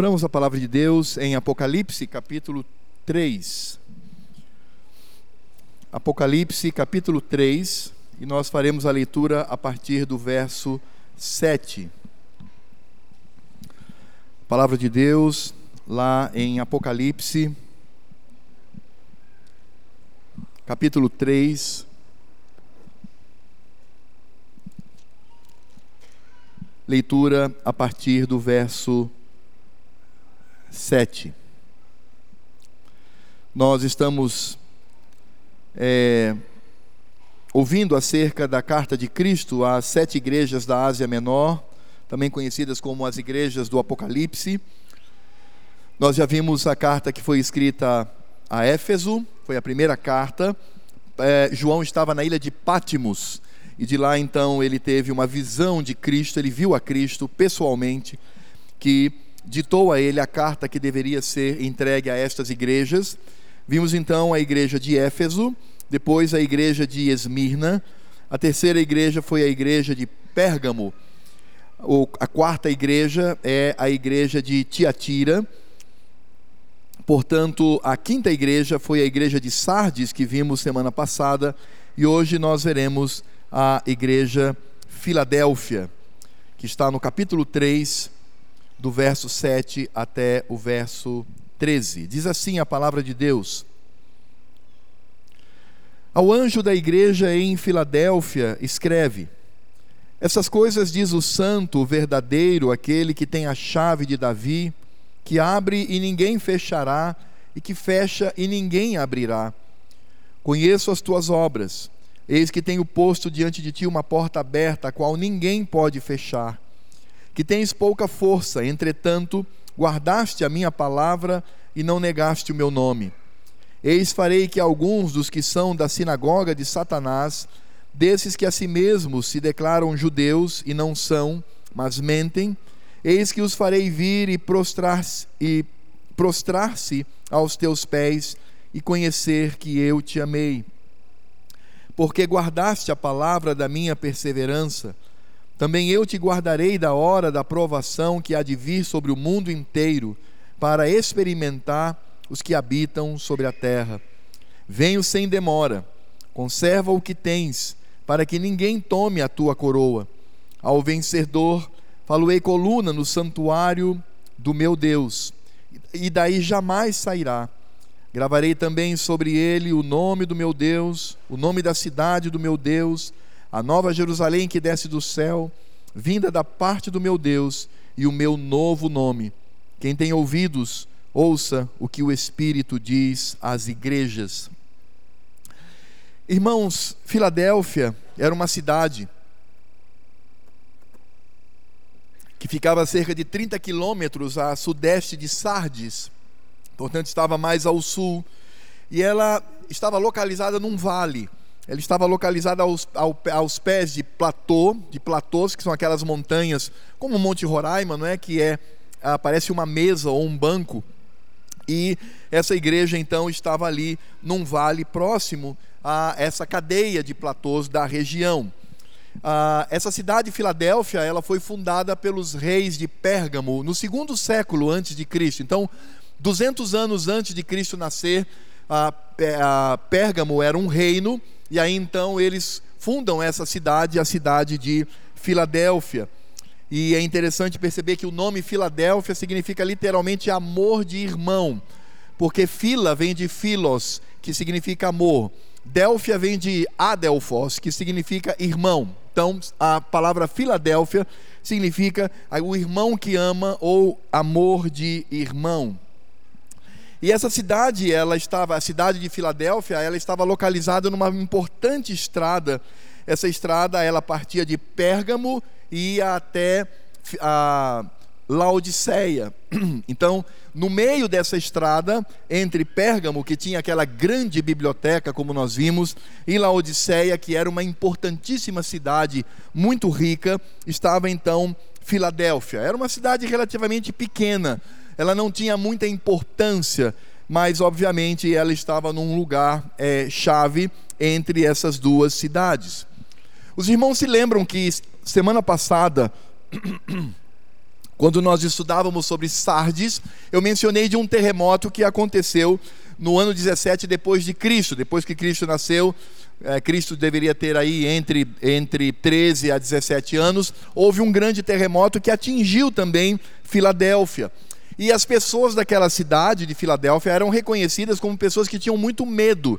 Abramos a palavra de Deus em Apocalipse capítulo 3. Apocalipse capítulo 3, e nós faremos a leitura a partir do verso 7. A palavra de Deus lá em Apocalipse capítulo 3. Leitura a partir do verso 7. Nós estamos ouvindo acerca da carta de Cristo às 7 igrejas da Ásia Menor, também conhecidas como as igrejas do Apocalipse. Nós já vimos a carta que foi escrita a Éfeso, foi a primeira carta. João estava na ilha de Pátimos, e de lá então ele teve uma visão de Cristo, ele viu a Cristo pessoalmente, que ditou a ele a carta que deveria ser entregue a estas igrejas. Vimos então a igreja de Éfeso, depois a igreja de Esmirna, a terceira igreja foi a igreja de Pérgamo, a quarta igreja é a igreja de Tiatira, portanto a quinta igreja foi a igreja de Sardes, que vimos semana passada, e hoje nós veremos a igreja Filadélfia, que está no capítulo 3, do verso 7 até o verso 13. Diz assim a palavra de Deus: Ao anjo da igreja em Filadélfia escreve: Essas coisas diz o santo, o verdadeiro, aquele que tem a chave de Davi, que abre e ninguém fechará, e que fecha e ninguém abrirá. Conheço as tuas obras. Eis que tenho posto diante de ti uma porta aberta, a qual ninguém pode fechar. Que tens pouca força, entretanto, guardaste a minha palavra e não negaste o meu nome. Eis farei que alguns dos que são da sinagoga de Satanás, desses que a si mesmos se declaram judeus e não são, mas mentem, eis que os farei vir e prostrar-se aos teus pés e conhecer que eu te amei. Porque guardaste a palavra da minha perseverança, também eu te guardarei da hora da provação que há de vir sobre o mundo inteiro, para experimentar os que habitam sobre a terra. Venho sem demora, conserva o que tens, para que ninguém tome a tua coroa. Ao vencedor, faloei coluna no santuário do meu Deus, e daí jamais sairá. Gravarei também sobre ele o nome do meu Deus, o nome da cidade do meu Deus, a nova Jerusalém que desce do céu, vinda da parte do meu Deus, e o meu novo nome. Quem tem ouvidos, ouça o que o Espírito diz às igrejas. Irmãos, Filadélfia era uma cidade que ficava a cerca de 30 quilômetros a sudeste de Sardes, portanto estava mais ao sul, e ela estava localizada num vale. Ela estava localizada aos pés de platôs, que são aquelas montanhas, como o Monte Roraima, não é? Que parece uma mesa ou um banco. E essa igreja, então, estava ali num vale próximo a essa cadeia de platôs da região. Essa cidade, Filadélfia, ela foi fundada pelos reis de Pérgamo no 2º século antes de Cristo. Então, 200 anos antes de Cristo nascer, Pérgamo era um reino. E aí então eles fundam essa cidade, a cidade de Filadélfia. E é interessante perceber que o nome Filadélfia significa literalmente amor de irmão, porque Fila vem de Philos, que significa amor. Délfia vem de Adelphos, que significa irmão. Então a palavra Filadélfia significa o irmão que ama, ou amor de irmão. E essa cidade, a cidade de Filadélfia, ela estava localizada numa importante estrada. Essa estrada, ela partia de Pérgamo e ia até a Laodiceia. Então, no meio dessa estrada, entre Pérgamo, que tinha aquela grande biblioteca, como nós vimos, e Laodiceia, que era uma importantíssima cidade, muito rica, estava então Filadélfia. Era uma cidade relativamente pequena. Ela não tinha muita importância, mas obviamente ela estava num lugar chave entre essas duas cidades. Os irmãos se lembram que semana passada Quando nós estudávamos sobre Sardes, eu mencionei de um terremoto que aconteceu no ano 17 depois de Cristo. Depois que Cristo nasceu, Cristo deveria ter aí entre 13 a 17 anos, houve um grande terremoto que atingiu também Filadélfia. E as pessoas daquela cidade de Filadélfia eram reconhecidas como pessoas que tinham muito medo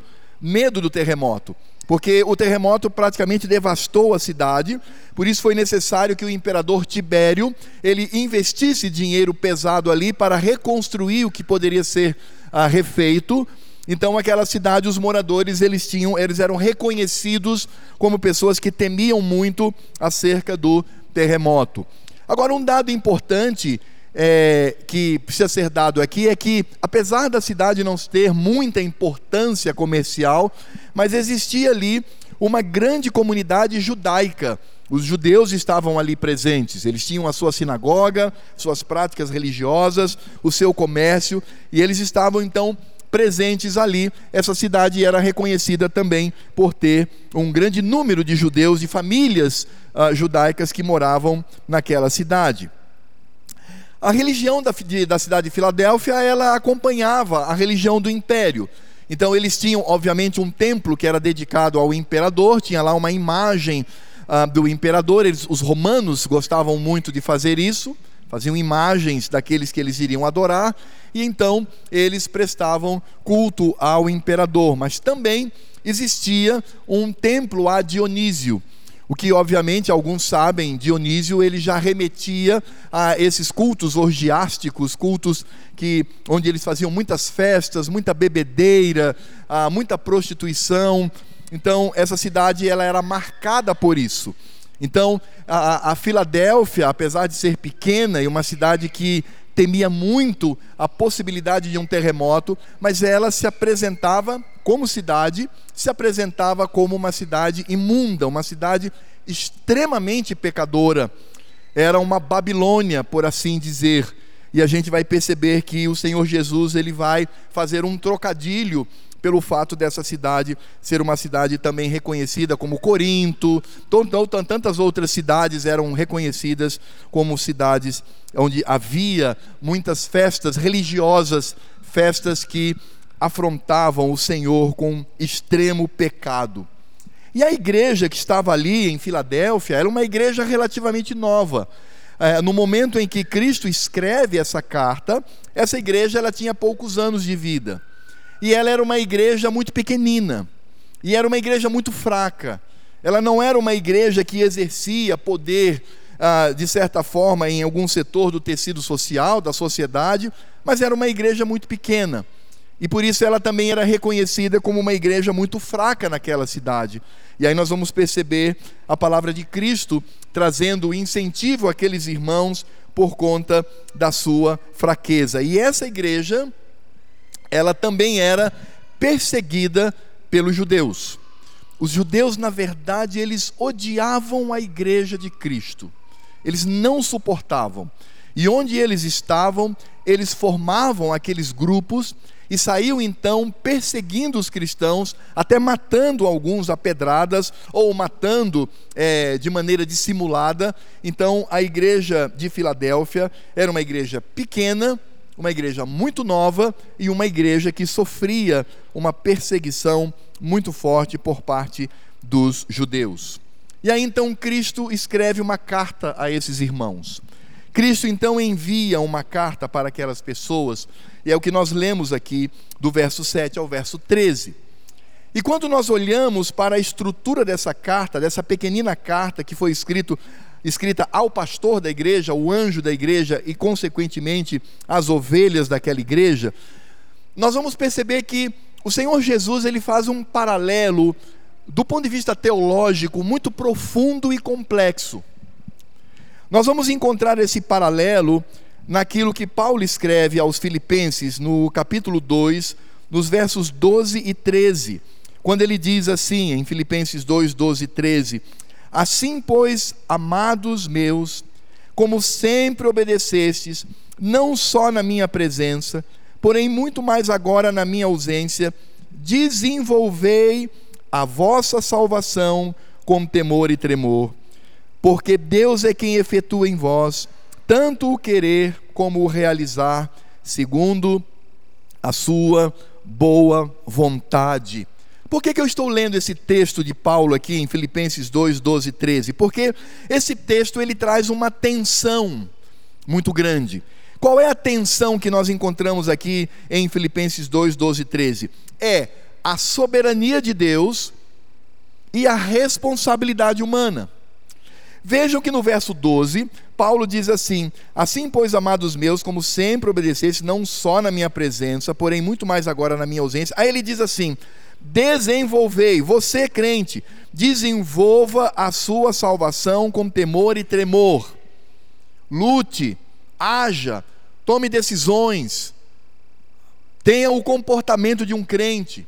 do terremoto, porque o terremoto praticamente devastou a cidade. Por isso foi necessário que o imperador Tibério, ele investisse dinheiro pesado ali para reconstruir o que poderia ser refeito. Então aquela cidade, os moradores, eles eram reconhecidos como pessoas que temiam muito acerca do terremoto. Agora, um dado importante que precisa ser dado aqui é que, apesar da cidade não ter muita importância comercial, mas existia ali uma grande comunidade judaica. Os judeus estavam ali presentes, eles tinham a sua sinagoga, suas práticas religiosas, o seu comércio, e eles estavam então presentes ali. Essa cidade era reconhecida também por ter um grande número de judeus, de famílias judaicas que moravam naquela cidade. A religião da cidade de Filadélfia, ela acompanhava a religião do império. Então eles tinham, obviamente, um templo que era dedicado ao imperador, tinha lá uma imagem do imperador. Os romanos gostavam muito de fazer isso, faziam imagens daqueles que eles iriam adorar, e então eles prestavam culto ao imperador. Mas também existia um templo a Dionísio. O que, obviamente, alguns sabem, Dionísio, ele já remetia a esses cultos orgiásticos, cultos onde eles faziam muitas festas, muita bebedeira, muita prostituição. Então, essa cidade, ela era marcada por isso. Então, a Filadélfia, apesar de ser pequena e uma cidade que temia muito a possibilidade de um terremoto, mas ela se apresentava como cidade, se apresentava como uma cidade imunda, uma cidade extremamente pecadora. Era uma Babilônia, por assim dizer. E a gente vai perceber que o Senhor Jesus, ele vai fazer um trocadilho pelo fato dessa cidade ser uma cidade também reconhecida como Corinto. Tantas outras cidades eram reconhecidas como cidades onde havia muitas festas religiosas, festas que afrontavam o Senhor com extremo pecado. E a igreja que estava ali em Filadélfia era uma igreja relativamente nova. No momento em que Cristo escreve essa carta, essa igreja, ela tinha poucos anos de vida. E ela era uma igreja muito pequenina, e era uma igreja muito fraca. Ela não era uma igreja que exercia poder, de certa forma, em algum setor do tecido social, da sociedade, mas era uma igreja muito pequena. E por isso ela também era reconhecida como uma igreja muito fraca naquela cidade. E aí nós vamos perceber a palavra de Cristo trazendo incentivo àqueles irmãos por conta da sua fraqueza. E essa igreja, ela também era perseguida pelos judeus. Os judeus, na verdade, eles odiavam a igreja de Cristo. Eles não suportavam. E onde eles estavam, eles formavam aqueles grupos e saíam então perseguindo os cristãos, até matando alguns a pedradas, ou matando de maneira dissimulada. Então a igreja de Filadélfia era uma igreja pequena, uma igreja muito nova e uma igreja que sofria uma perseguição muito forte por parte dos judeus. E aí então Cristo escreve uma carta a esses irmãos. Cristo então envia uma carta para aquelas pessoas, e é o que nós lemos aqui do verso 7 ao verso 13. E quando nós olhamos para a estrutura dessa carta, dessa pequenina carta que foi escrita ao pastor da igreja, o anjo da igreja e, consequentemente, às ovelhas daquela igreja, nós vamos perceber que o Senhor Jesus, ele faz um paralelo do ponto de vista teológico muito profundo e complexo. Nós vamos encontrar esse paralelo naquilo que Paulo escreve aos Filipenses, no capítulo 2, nos versos 12 e 13, quando ele diz assim, em Filipenses 2, 12 e 13: "Assim, pois, amados meus, como sempre obedecestes, não só na minha presença, porém muito mais agora na minha ausência, desenvolvei a vossa salvação com temor e tremor. Porque Deus é quem efetua em vós tanto o querer como o realizar, segundo a sua boa vontade. Por que eu estou lendo esse texto de Paulo aqui em Filipenses 2, 12 e 13? Porque esse texto ele traz uma tensão muito grande. Qual é a tensão que nós encontramos aqui em Filipenses 2, 12 e 13? É a soberania de Deus e a responsabilidade humana. Vejam que no verso 12, Paulo diz assim: assim pois, amados meus, como sempre obedecesse, não só na minha presença, porém muito mais agora na minha ausência. Aí ele diz assim: desenvolvei, você crente, desenvolva a sua salvação com temor e tremor. Lute, haja, tome decisões, tenha o comportamento de um crente.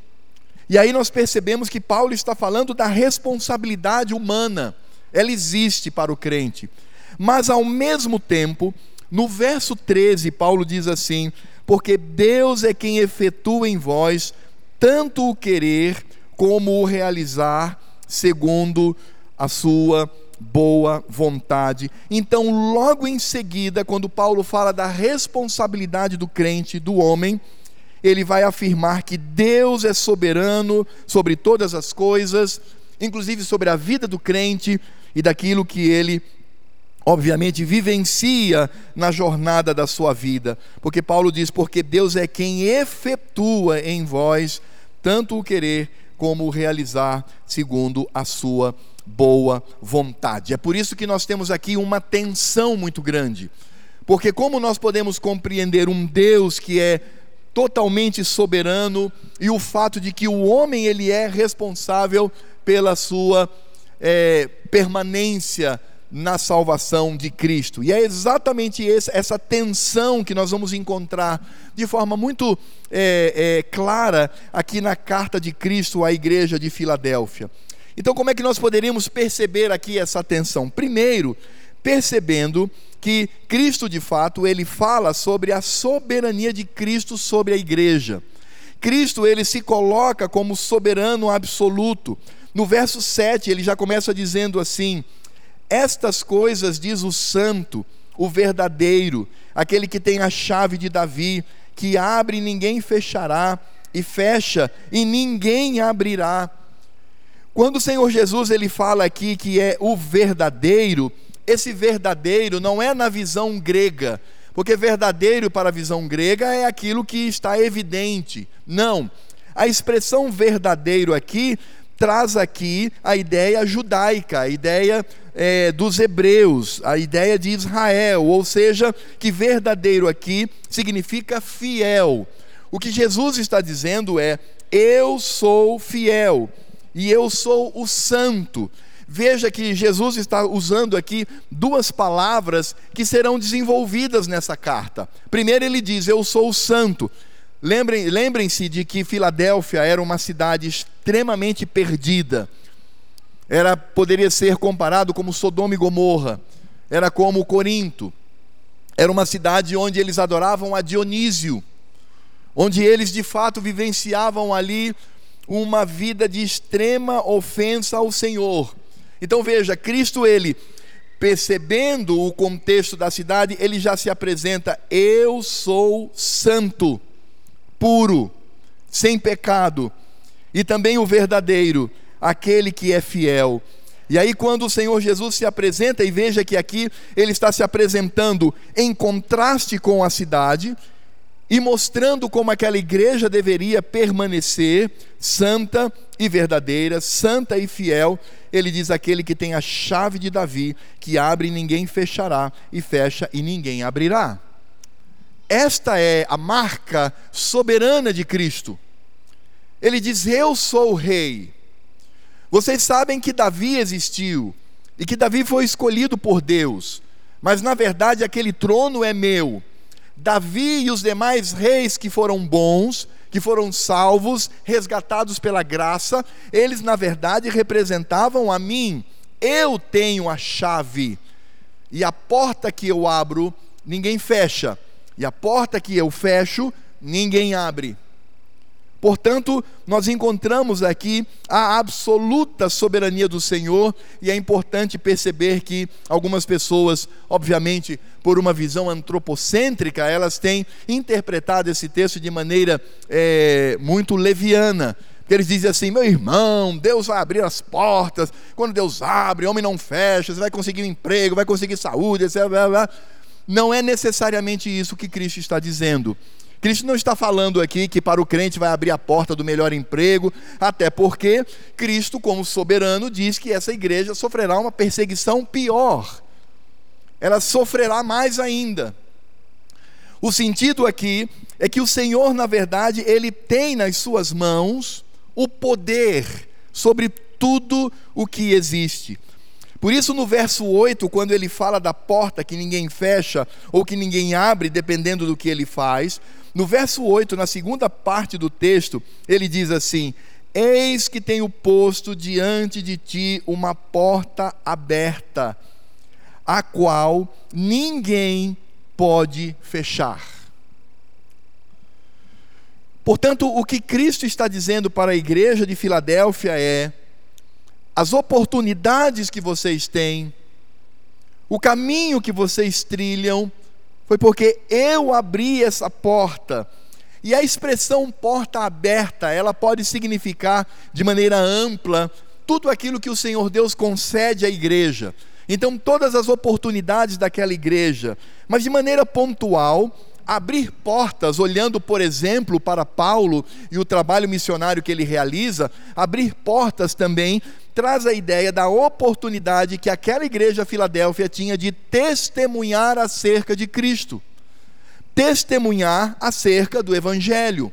E aí nós percebemos que Paulo está falando da responsabilidade humana. Ela existe para o crente, mas ao mesmo tempo, no verso 13, Paulo diz assim: porque Deus é quem efetua em vós tanto o querer como o realizar, segundo a sua boa vontade. Então, logo em seguida, quando Paulo fala da responsabilidade do crente, do homem, ele vai afirmar que Deus é soberano sobre todas as coisas, inclusive sobre a vida do crente e daquilo que ele, obviamente, vivencia na jornada da sua vida. Porque Paulo diz: porque Deus é quem efetua em vós tanto o querer como o realizar, segundo a sua boa vontade. É por isso que nós temos aqui uma tensão muito grande. Porque como nós podemos compreender um Deus que é totalmente soberano, e o fato de que o homem ele é responsável pela sua permanência na salvação de Cristo. E é exatamente essa tensão que nós vamos encontrar de forma muito clara aqui na carta de Cristo à igreja de Filadélfia. Então, como é que nós poderíamos perceber aqui essa tensão? Primeiro, percebendo que Cristo, de fato, ele fala sobre a soberania de Cristo sobre a igreja. Cristo, ele se coloca como soberano absoluto. No verso 7, ele já começa dizendo assim: estas coisas diz o santo, o verdadeiro, aquele que tem a chave de Davi, que abre e ninguém fechará, e fecha e ninguém abrirá. Quando o Senhor Jesus ele fala aqui que é o verdadeiro, esse verdadeiro não é na visão grega, porque verdadeiro para a visão grega é aquilo que está evidente. Não, a expressão verdadeiro aqui traz aqui a ideia judaica, a ideia dos hebreus, a ideia de Israel, ou seja, que verdadeiro aqui significa fiel. O que Jesus está dizendo é: eu sou fiel e eu sou o santo. Veja que Jesus está usando aqui duas palavras que serão desenvolvidas nessa carta. Primeiro ele diz: eu sou o santo. Lembrem-se de que Filadélfia era uma cidade extremamente perdida. Poderia ser comparado como Sodoma e Gomorra, era como Corinto. Era uma cidade onde eles adoravam a Dionísio, onde eles de fato vivenciavam ali uma vida de extrema ofensa ao Senhor. Então veja, Cristo ele, percebendo o contexto da cidade, ele já se apresenta: eu sou santo, puro, sem pecado, e também o verdadeiro, aquele que é fiel. E aí quando o Senhor Jesus se apresenta, e veja que aqui ele está se apresentando em contraste com a cidade, e mostrando como aquela igreja deveria permanecer santa e verdadeira, santa e fiel. Ele diz: aquele que tem a chave de Davi, que abre e ninguém fechará, e fecha e ninguém abrirá. Esta é a marca soberana de Cristo. Ele diz: eu sou o rei. Vocês sabem que Davi existiu, e que Davi foi escolhido por Deus, mas na verdade aquele trono é meu. Davi e os demais reis que foram bons, que foram salvos, resgatados pela graça, eles na verdade representavam a mim. Eu tenho a chave, e a porta que eu abro, ninguém fecha, e a porta que eu fecho, ninguém abre. Portanto, nós encontramos aqui a absoluta soberania do Senhor, e é importante perceber que algumas pessoas, obviamente, por uma visão antropocêntrica, elas têm interpretado esse texto de maneira muito leviana. Eles dizem assim: meu irmão, Deus vai abrir as portas, quando Deus abre, o homem não fecha, você vai conseguir um emprego, vai conseguir saúde, etc. Não é necessariamente isso que Cristo está dizendo. Cristo não está falando aqui que para o crente vai abrir a porta do melhor emprego, até porque Cristo, como soberano, diz que essa igreja sofrerá uma perseguição pior. Ela sofrerá mais ainda. O sentido aqui é que o Senhor, na verdade, ele tem nas suas mãos o poder sobre tudo o que existe. Por isso, no verso 8, quando ele fala da porta que ninguém fecha ou que ninguém abre, dependendo do que ele faz, no verso 8, na segunda parte do texto, ele diz assim: eis que tenho posto diante de ti uma porta aberta, a qual ninguém pode fechar. Portanto, o que Cristo está dizendo para a igreja de Filadélfia é: as oportunidades que vocês têm, o caminho que vocês trilham, foi porque eu abri essa porta. E a expressão porta aberta, ela pode significar de maneira ampla tudo aquilo que o Senhor Deus concede à igreja. Então, todas as oportunidades daquela igreja, mas de maneira pontual, abrir portas, olhando, por exemplo, para Paulo e o trabalho missionário que ele realiza, abrir portas também traz a ideia da oportunidade que aquela igreja Filadélfia tinha de testemunhar acerca de Cristo, testemunhar acerca do Evangelho.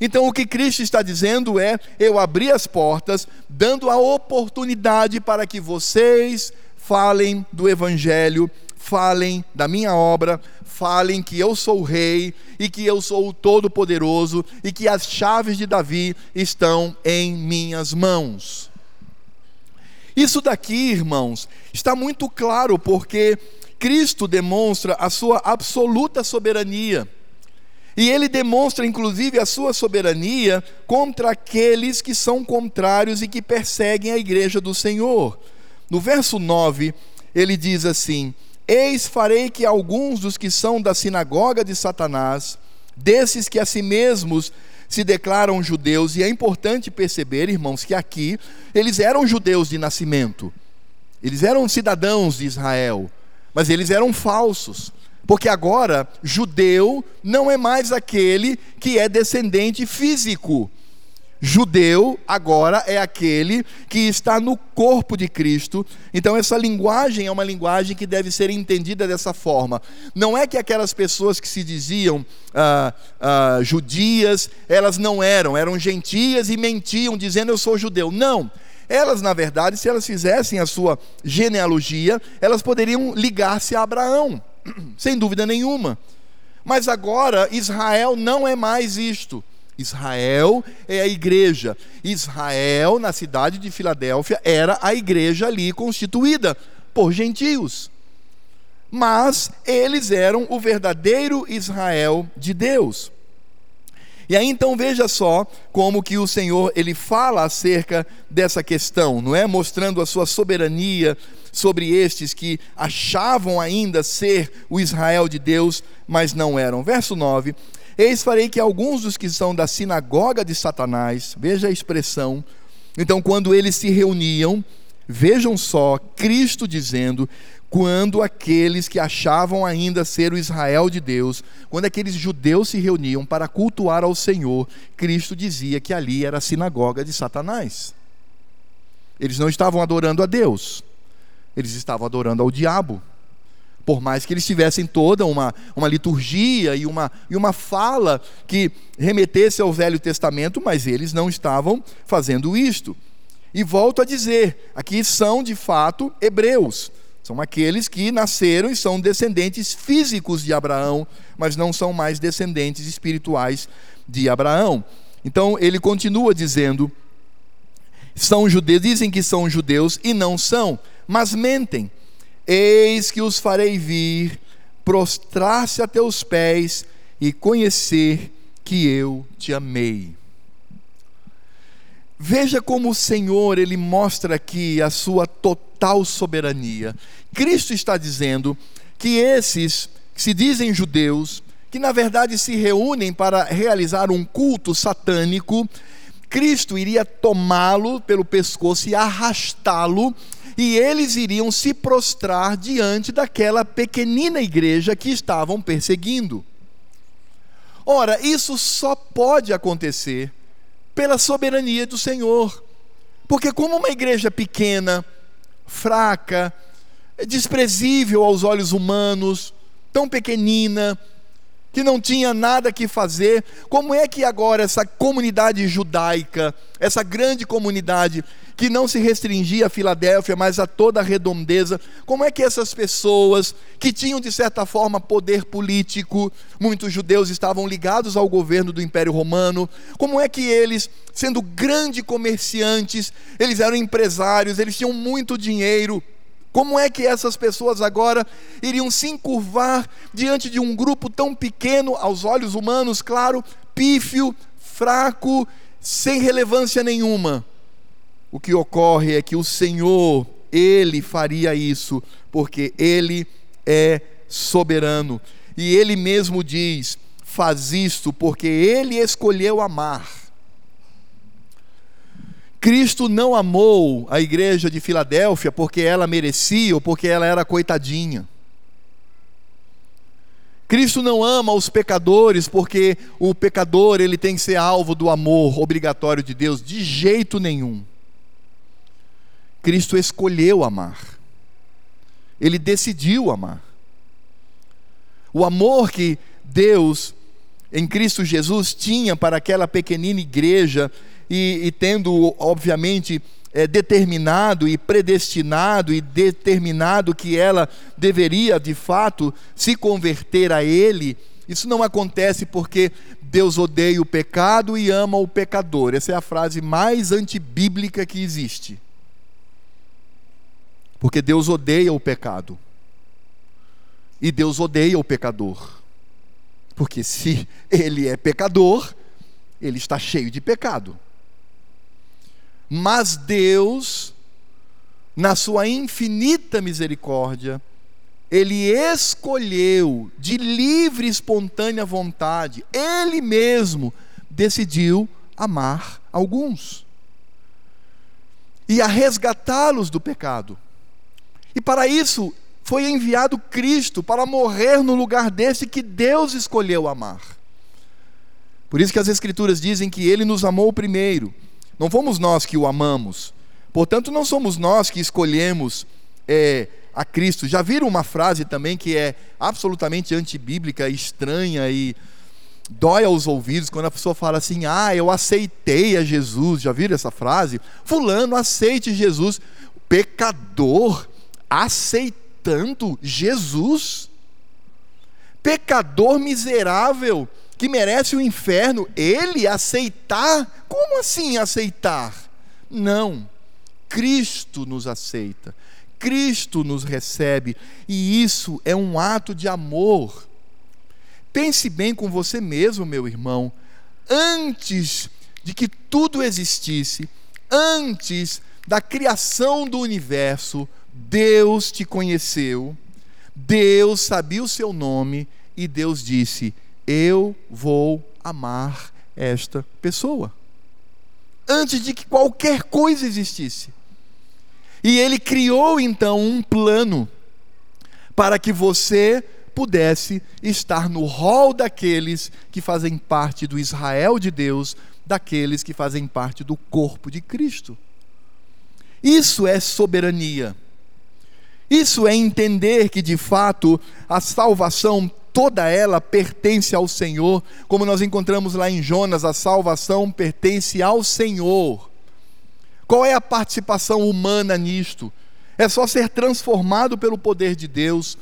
Então, o que Cristo está dizendo é: eu abri as portas, dando a oportunidade para que vocês falem do Evangelho, falem da minha obra, falem que eu sou o rei e que eu sou o todo-poderoso e que as chaves de Davi estão em minhas mãos. Isso daqui, irmãos, está muito claro, porque Cristo demonstra a sua absoluta soberania. E ele demonstra, inclusive, a sua soberania contra aqueles que são contrários e que perseguem a igreja do Senhor. No verso 9, ele diz assim: eis, farei que alguns dos que são da sinagoga de Satanás, desses que a si mesmos se declaram judeus, e é importante perceber, irmãos, que aqui eles eram judeus de nascimento, eles eram cidadãos de Israel, mas eles eram falsos, porque agora judeu não é mais aquele que é descendente físico. Judeu agora é aquele que está no corpo de Cristo. Então, essa linguagem é uma linguagem que deve ser entendida dessa forma. Não é que aquelas pessoas que se diziam judias, elas não eram, eram gentias e mentiam dizendo: eu sou judeu. Não, elas, na verdade, se elas fizessem a sua genealogia, elas poderiam ligar-se a Abraão, sem dúvida nenhuma. Mas agora Israel não é mais isto. Israel é a igreja. Israel, na cidade de Filadélfia, era a igreja ali constituída por gentios, mas eles eram o verdadeiro Israel de Deus. E aí então veja só como que o Senhor ele fala acerca dessa questão, não é? Mostrando a sua soberania sobre estes que achavam ainda ser o Israel de Deus, mas não eram. Verso 9: eis, farei que alguns dos que são da sinagoga de Satanás, veja a expressão, então quando eles se reuniam, vejam só, Cristo dizendo, quando aqueles que achavam ainda ser o Israel de Deus, quando aqueles judeus se reuniam para cultuar ao Senhor, Cristo dizia que ali era a sinagoga de Satanás. Eles não estavam adorando a Deus, eles estavam adorando ao diabo. Por mais que eles tivessem toda uma liturgia e uma fala que remetesse ao Velho Testamento, mas eles não estavam fazendo isto. E volto a dizer, aqui são de fato hebreus, são aqueles que nasceram e são descendentes físicos de Abraão, mas não são mais descendentes espirituais de Abraão. Então ele continua dizendo: são judeus, dizem que são judeus e não são, mas mentem. Eis que os farei vir, prostrar-se a teus pés e conhecer que eu te amei. Veja como o Senhor, ele mostra aqui a sua total soberania. Cristo está dizendo que esses que se dizem judeus, que na verdade se reúnem para realizar um culto satânico, Cristo iria tomá-lo pelo pescoço e arrastá-lo, e eles iriam se prostrar diante daquela pequenina igreja que estavam perseguindo. Ora, isso só pode acontecer pela soberania do Senhor, porque como uma igreja pequena, fraca, desprezível aos olhos humanos, tão pequenina, que não tinha nada que fazer, como é que agora essa comunidade judaica, essa grande comunidade que não se restringia a Filadélfia, mas a toda a redondeza, como é que essas pessoas que tinham de certa forma poder político, muitos judeus estavam ligados ao governo do Império Romano, como é que eles, sendo grandes comerciantes, eles eram empresários, eles tinham muito dinheiro, como é que essas pessoas agora iriam se encurvar diante de um grupo tão pequeno, aos olhos humanos, claro, pífio, fraco, sem relevância nenhuma? O que ocorre é que o Senhor, ele faria isso, porque ele é soberano. E ele mesmo diz: faz isto porque ele escolheu amar. Cristo não amou a igreja de Filadélfia porque ela merecia ou porque ela era coitadinha. Cristo não ama os pecadores porque o pecador, ele tem que ser alvo do amor obrigatório de Deus, de jeito nenhum. Cristo escolheu amar. Ele decidiu amar. O amor que Deus em Cristo Jesus tinha para aquela pequenina igreja, e tendo obviamente determinado e predestinado e determinado que ela deveria de fato se converter a ele, isso não acontece porque Deus odeia o pecado e ama o pecador. Essa é a frase mais antibíblica que existe, porque Deus odeia o pecado e Deus odeia o pecador, porque se ele é pecador, ele está cheio de pecado. Mas Deus, na sua infinita misericórdia, ele escolheu de livre e espontânea vontade, ele mesmo decidiu amar alguns e a resgatá-los do pecado. E para isso foi enviado Cristo, para morrer no lugar desse que Deus escolheu amar. Por isso que as Escrituras dizem que ele nos amou primeiro. Não fomos nós que o amamos, portanto não somos nós que escolhemos a Cristo. Já viram uma frase também que é absolutamente antibíblica, estranha e dói aos ouvidos, quando a pessoa fala assim: ah, eu aceitei a Jesus. Já viram essa frase? Fulano, aceite Jesus. Pecador aceitando Jesus? Pecador miserável que merece o inferno, ele aceitar? Como assim aceitar? Não, Cristo nos aceita, Cristo nos recebe, e isso é um ato de amor. Pense bem com você mesmo, meu irmão. Antes de que tudo existisse, antes da criação do universo, Deus te conheceu, Deus sabia o seu nome, e Deus disse: eu vou amar esta pessoa, antes de que qualquer coisa existisse. E ele criou então um plano para que você pudesse estar no rol daqueles que fazem parte do Israel de Deus, daqueles que fazem parte do corpo de Cristo. Isso é soberania. Isso é entender que de fato a salvação toda ela pertence ao Senhor, como nós encontramos lá em Jonas: a salvação pertence ao Senhor. Qual é a participação humana nisto? É só ser transformado pelo poder de Deus,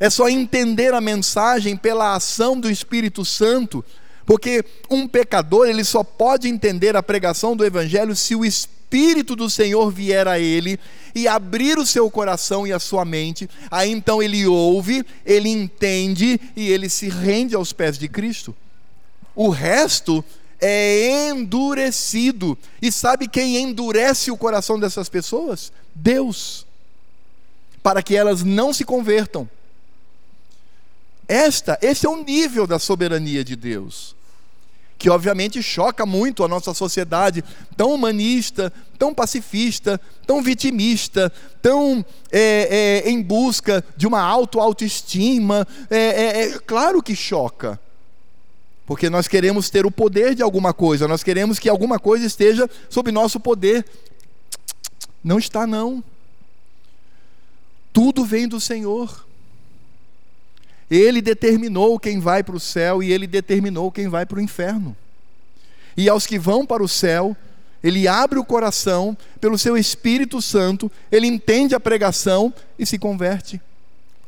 é só entender a mensagem pela ação do Espírito Santo, porque um pecador, ele só pode entender a pregação do Evangelho se o Espírito do Senhor vier a ele e abrir o seu coração e a sua mente. Aí então ele ouve, ele entende e ele se rende aos pés de Cristo. O resto é endurecido. E sabe quem endurece o coração dessas pessoas? Deus, para que elas não se convertam. Esse é o nível da soberania de Deus, que obviamente choca muito a nossa sociedade tão humanista, tão pacifista, tão vitimista, tão em busca de uma autoestima. Claro que choca, porque nós queremos ter o poder de alguma coisa, nós queremos que alguma coisa esteja sob nosso poder. Não está, não. Tudo vem do Senhor. Ele determinou quem vai para o céu e Ele determinou quem vai para o inferno. E aos que vão para o céu, Ele abre o coração pelo seu Espírito Santo, Ele entende a pregação e se converte.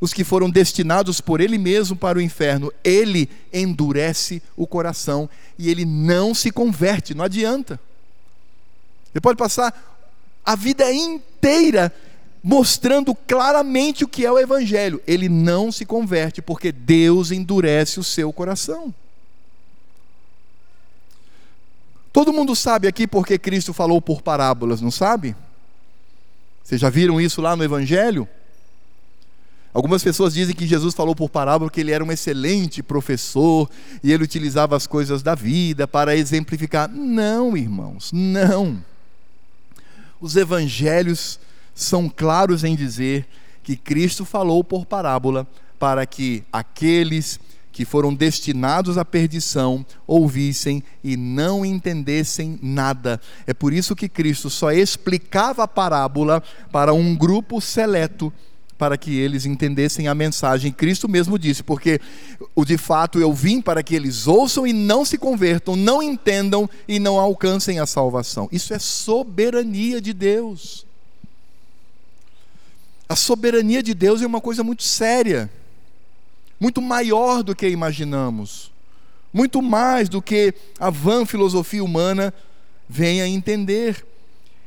Os que foram destinados por Ele mesmo para o inferno, Ele endurece o coração e Ele não se converte, não adianta. Ele pode passar a vida inteira mostrando claramente o que é o Evangelho. Ele não se converte, porque Deus endurece o seu coração. Todo mundo sabe aqui porque Cristo falou por parábolas, não sabe? Vocês já viram isso lá no Evangelho? Algumas pessoas dizem que Jesus falou por parábola, que ele era um excelente professor e ele utilizava as coisas da vida para exemplificar. Não, irmãos, não. Os Evangelhos são claros em dizer que Cristo falou por parábola para que aqueles que foram destinados à perdição ouvissem e não entendessem nada. É por isso que Cristo só explicava a parábola para um grupo seleto, para que eles entendessem a mensagem. Cristo mesmo disse, porque de fato eu vim para que eles ouçam e não se convertam, não entendam e não alcancem a salvação. Isso é soberania de Deus. A soberania de Deus é uma coisa muito séria, muito maior do que imaginamos, muito mais do que a vã filosofia humana venha entender.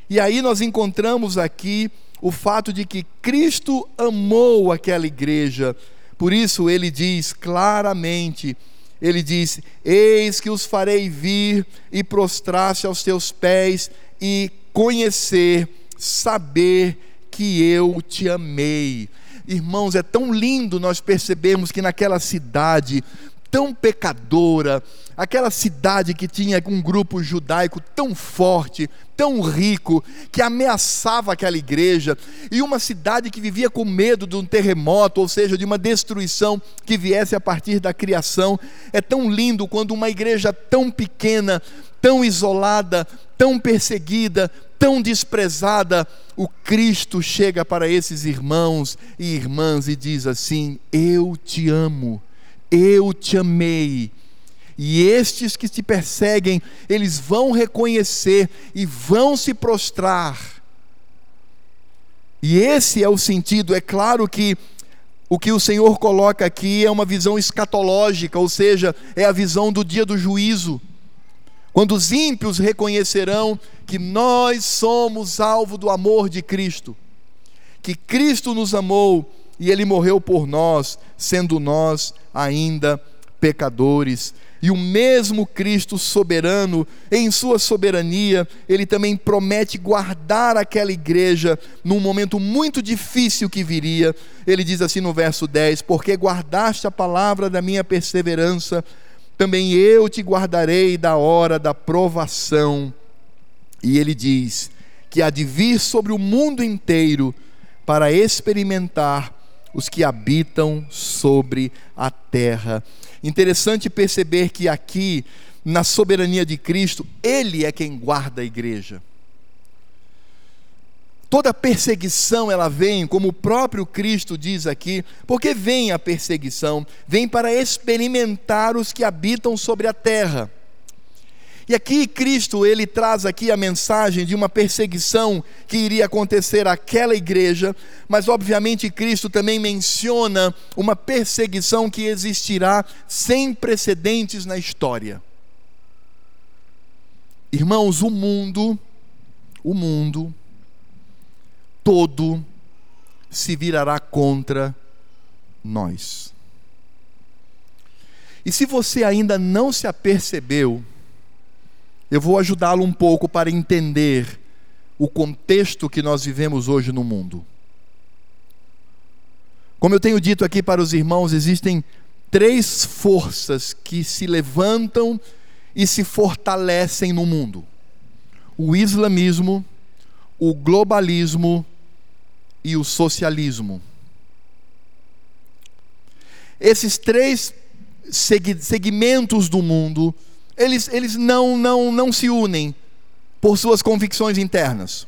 E aí nós encontramos aqui o fato de que Cristo amou aquela igreja, por isso ele diz claramente, ele diz: eis que os farei vir e prostrar-se aos teus pés e conhecer, saber que eu te amei. Irmãos, é tão lindo nós percebemos que naquela cidade tão pecadora, aquela cidade que tinha um grupo judaico tão forte, tão rico, que ameaçava aquela igreja, e uma cidade que vivia com medo de um terremoto, ou seja, de uma destruição que viesse a partir da criação. É tão lindo quando uma igreja tão pequena, tão isolada, tão perseguida, tão desprezada, o Cristo chega para esses irmãos e irmãs e diz assim: eu te amo, eu te amei. E estes que te perseguem, eles vão reconhecer e vão se prostrar. E esse é o sentido. É claro que o que o Senhor coloca aqui é uma visão escatológica, ou seja, é a visão do dia do juízo, quando os ímpios reconhecerão que nós somos alvo do amor de Cristo, que Cristo nos amou e Ele morreu por nós, sendo nós ainda pecadores. E o mesmo Cristo soberano, em sua soberania, Ele também promete guardar aquela igreja num momento muito difícil que viria. Ele diz assim no verso 10: porque guardaste a palavra da minha perseverança, também eu te guardarei da hora da provação. E ele diz que há de vir sobre o mundo inteiro para experimentar os que habitam sobre a terra. Interessante perceber que aqui, na soberania de Cristo, Ele é quem guarda a igreja. Toda perseguição ela vem, como o próprio Cristo diz aqui, porque vem a perseguição, vem para experimentar os que habitam sobre a terra. E aqui Cristo, ele traz aqui a mensagem de uma perseguição que iria acontecer àquela igreja, mas obviamente Cristo também menciona uma perseguição que existirá sem precedentes na história. Irmãos, o mundo todo se virará contra nós. E se você ainda não se apercebeu Eu vou ajudá-lo um pouco para entender o contexto que nós vivemos hoje no mundo. Como eu tenho dito aqui para os irmãos, existem três forças que se levantam e se fortalecem no mundo: o islamismo, o globalismo e o socialismo. Esses três segmentos do mundo, eles não se unem por suas convicções internas.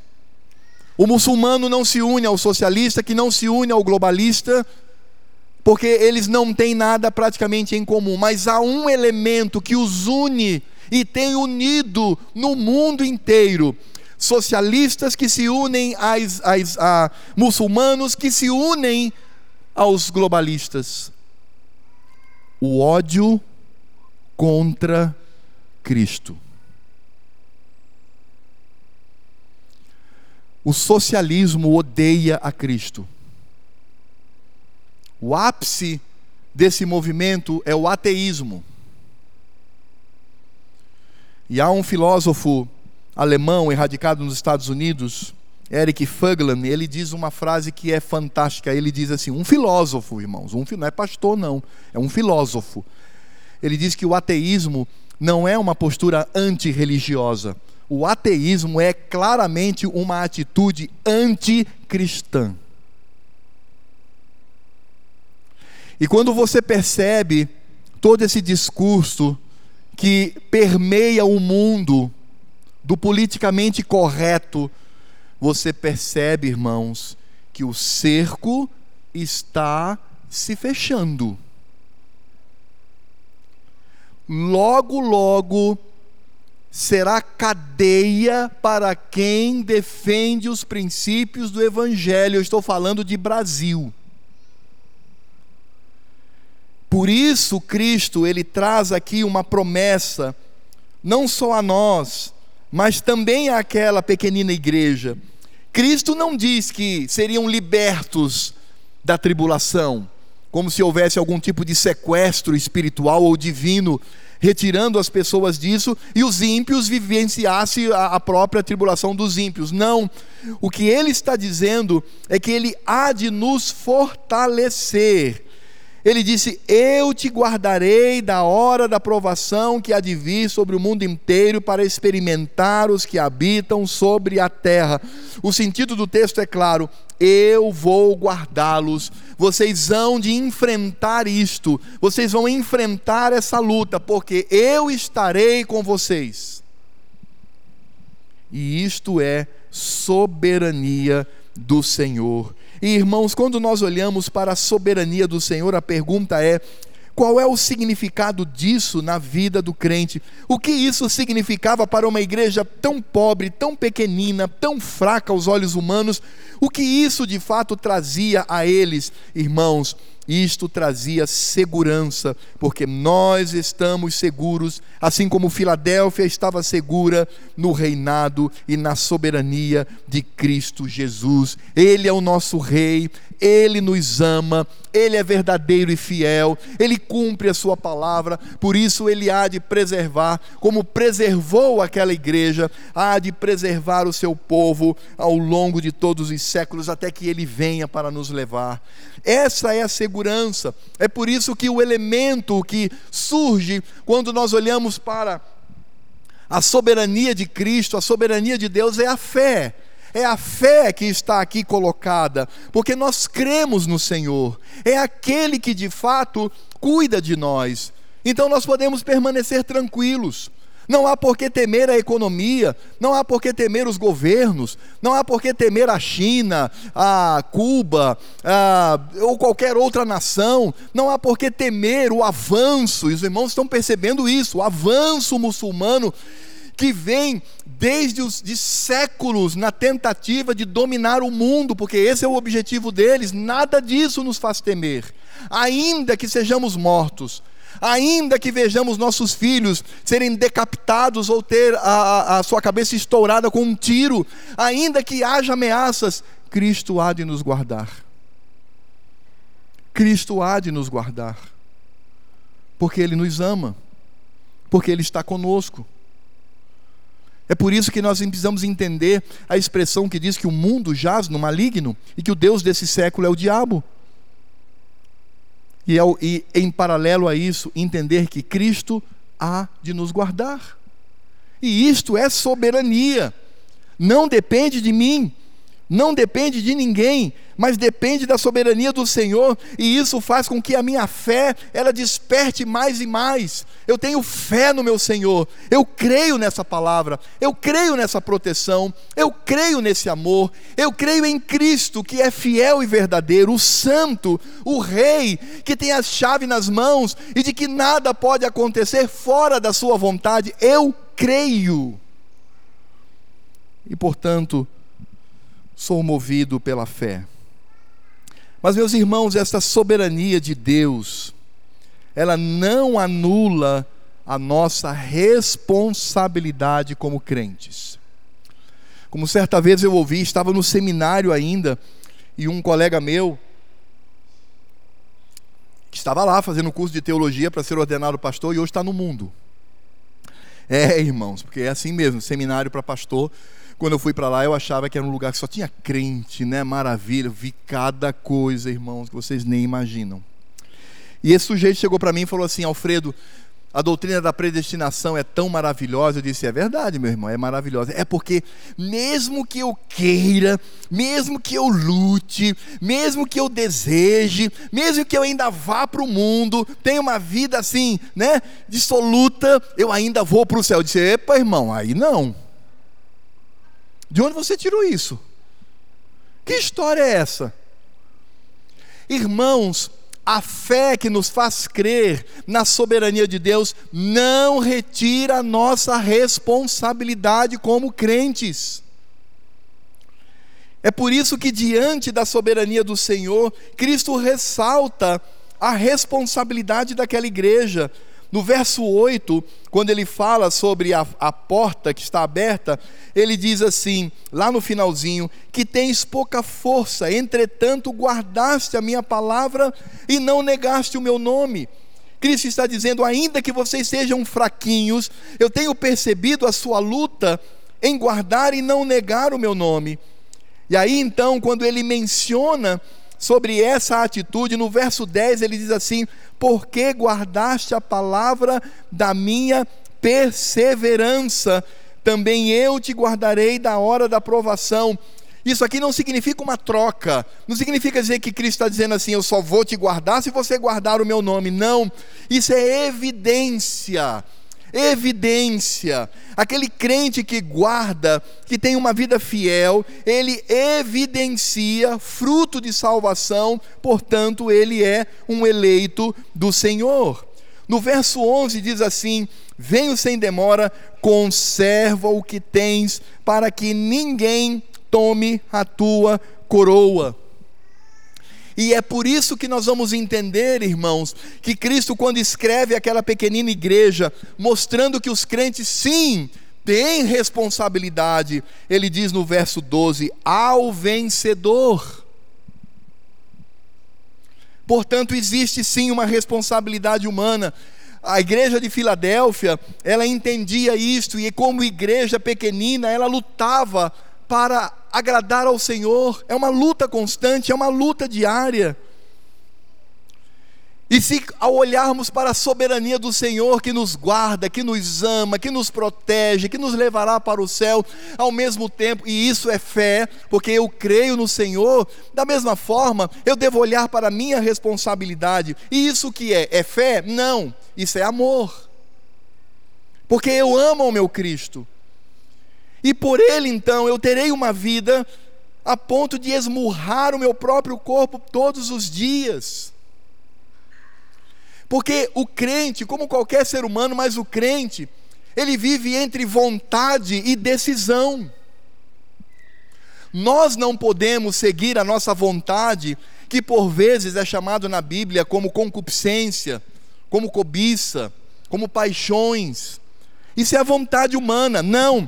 O muçulmano não se une ao socialista, que não se une ao globalista, porque eles não têm nada praticamente em comum. Mas há um elemento que os une e tem unido no mundo inteiro: socialistas que se unem a muçulmanos, que se unem aos globalistas. O ódio contra Cristo. O socialismo odeia a Cristo. O ápice desse movimento é o ateísmo. E há um filósofo alemão radicado nos Estados Unidos, Eric Föglund, ele diz uma frase que é fantástica. Ele diz assim, um filósofo, irmãos, não é pastor não, é um filósofo. Ele diz que o ateísmo não é uma postura antirreligiosa. O ateísmo é claramente uma atitude anticristã. E quando você percebe todo esse discurso que permeia o mundo do politicamente correto, você percebe, irmãos, que o cerco está se fechando. Logo, logo, será cadeia para quem defende os princípios do Evangelho. Eu estou falando de Brasil. Por isso, Cristo, ele traz aqui uma promessa, não só a nós, mas também àquela pequenina igreja. Cristo não diz que seriam libertos da tribulação, como se houvesse algum tipo de sequestro espiritual ou divino, retirando as pessoas disso, e os ímpios vivenciassem a própria tribulação dos ímpios. Não, o que ele está dizendo é que ele há de nos fortalecer. Ele disse, eu te guardarei da hora da provação que há de vir sobre o mundo inteiro para experimentar os que habitam sobre a terra. O sentido do texto é claro, eu vou guardá-los, vocês hão de enfrentar isto, vocês vão enfrentar essa luta, porque eu estarei com vocês. E isto é soberania do Senhor. E irmãos, quando nós olhamos para a soberania do Senhor, a pergunta é: qual é o significado disso na vida do crente? O que isso significava para uma igreja tão pobre, tão pequenina, tão fraca aos olhos humanos? O que isso de fato trazia a eles? Irmãos, isto trazia segurança, porque nós estamos seguros, assim como Filadélfia estava segura no reinado e na soberania de Cristo Jesus. Ele é o nosso rei, ele nos ama, ele é verdadeiro e fiel, ele cumpre a sua palavra, por isso ele há de preservar, como preservou aquela igreja, há de preservar o seu povo ao longo de todos os séculos, até que ele venha para nos levar. Essa é a segurança. É por isso que o elemento que surge quando nós olhamos para a soberania de Cristo, a soberania de Deus, é a fé. É a fé que está aqui colocada, porque nós cremos no Senhor, é aquele que de fato cuida de nós, então nós podemos permanecer tranquilos. Não há por que temer a economia, não há por que temer os governos, não há por que temer a China, a Cuba, ou qualquer outra nação, não há por que temer o avanço, e os irmãos estão percebendo isso, o avanço muçulmano que vem desde os de séculos na tentativa de dominar o mundo, porque esse é o objetivo deles. Nada disso nos faz temer, ainda que sejamos mortos, ainda que vejamos nossos filhos serem decapitados ou ter a sua cabeça estourada com um tiro, ainda que haja ameaças, Cristo há de nos guardar. Cristo há de nos guardar, porque Ele nos ama, porque Ele está conosco. É por isso que nós precisamos entender a expressão que diz que o mundo jaz no maligno e que o Deus desse século é o diabo. E em paralelo a isso, entender que Cristo há de nos guardar. E isto é soberania. Não depende de mim, não depende de ninguém, mas depende da soberania do Senhor, e isso faz com que a minha fé, ela desperte mais e mais. Eu tenho fé no meu Senhor, eu creio nessa palavra, eu creio nessa proteção, eu creio nesse amor, eu creio em Cristo, que é fiel e verdadeiro, o santo, o rei, que tem a chave nas mãos, e de que nada pode acontecer fora da sua vontade. Eu creio, e portanto sou movido pela fé. Mas, meus irmãos, essa soberania de Deus, ela não anula a nossa responsabilidade como crentes. Como certa vez eu ouvi, estava no seminário ainda, e um colega meu, que estava lá fazendo curso de teologia para ser ordenado pastor, e hoje está no mundo. É, irmãos, porque é assim mesmo, seminário para pastor. Quando eu fui para lá, eu achava que era um lugar que só tinha crente, né? Maravilha, vi cada coisa, irmãos, que vocês nem imaginam. E esse sujeito chegou para mim e falou assim: Alfredo, a doutrina da predestinação é tão maravilhosa. Eu disse: é verdade, meu irmão, é maravilhosa. É porque mesmo que eu queira, mesmo que eu lute, mesmo que eu deseje, mesmo que eu ainda vá para o mundo, tenha uma vida assim, né, dissoluta, eu ainda vou para o céu. Eu disse: epa, irmão, aí não. De onde você tirou isso? Que história é essa? Irmãos, a fé que nos faz crer na soberania de Deus não retira a nossa responsabilidade como crentes. É por isso que, diante da soberania do Senhor, Cristo ressalta a responsabilidade daquela igreja. No verso 8, quando ele fala sobre a porta que está aberta, ele diz assim, lá no finalzinho: que tens pouca força, entretanto guardaste a minha palavra e não negaste o meu nome. Cristo está dizendo: ainda que vocês sejam fraquinhos, eu tenho percebido a sua luta em guardar e não negar o meu nome. E aí então, quando ele menciona sobre essa atitude, no verso 10 ele diz assim: porque guardaste a palavra da minha perseverança, também eu te guardarei da hora da provação. Isso aqui não significa uma troca, não significa dizer que Cristo está dizendo assim: eu só vou te guardar se você guardar o meu nome. Não, isso é evidência. Aquele crente que guarda, que tem uma vida fiel, ele evidencia fruto de salvação, portanto ele é um eleito do Senhor. No verso 11 diz assim: venho sem demora, conserva o que tens, para que ninguém tome a tua coroa. E é por isso que nós vamos entender, irmãos, que Cristo, quando escreve aquela pequenina igreja, mostrando que os crentes, sim, têm responsabilidade, ele diz no verso 12: ao vencedor. Portanto, existe sim uma responsabilidade humana. A igreja de Filadélfia, ela entendia isto, e como igreja pequenina, ela lutava para agradar ao Senhor. É uma luta constante, é uma luta diária. E se, ao olharmos para a soberania do Senhor, que nos guarda, que nos ama, que nos protege, que nos levará para o céu, ao mesmo tempo, e isso é fé, porque eu creio no Senhor, da mesma forma eu devo olhar para a minha responsabilidade. E isso que é? É fé? Não, isso é amor, porque eu amo o meu Cristo. E por ele então eu terei uma vida a ponto de esmurrar o meu próprio corpo todos os dias. Porque o crente, como qualquer ser humano, mas o crente, ele vive entre vontade e decisão. Nós não podemos seguir a nossa vontade, que por vezes é chamado na Bíblia como concupiscência, como cobiça, como paixões. Isso é a vontade humana. Não.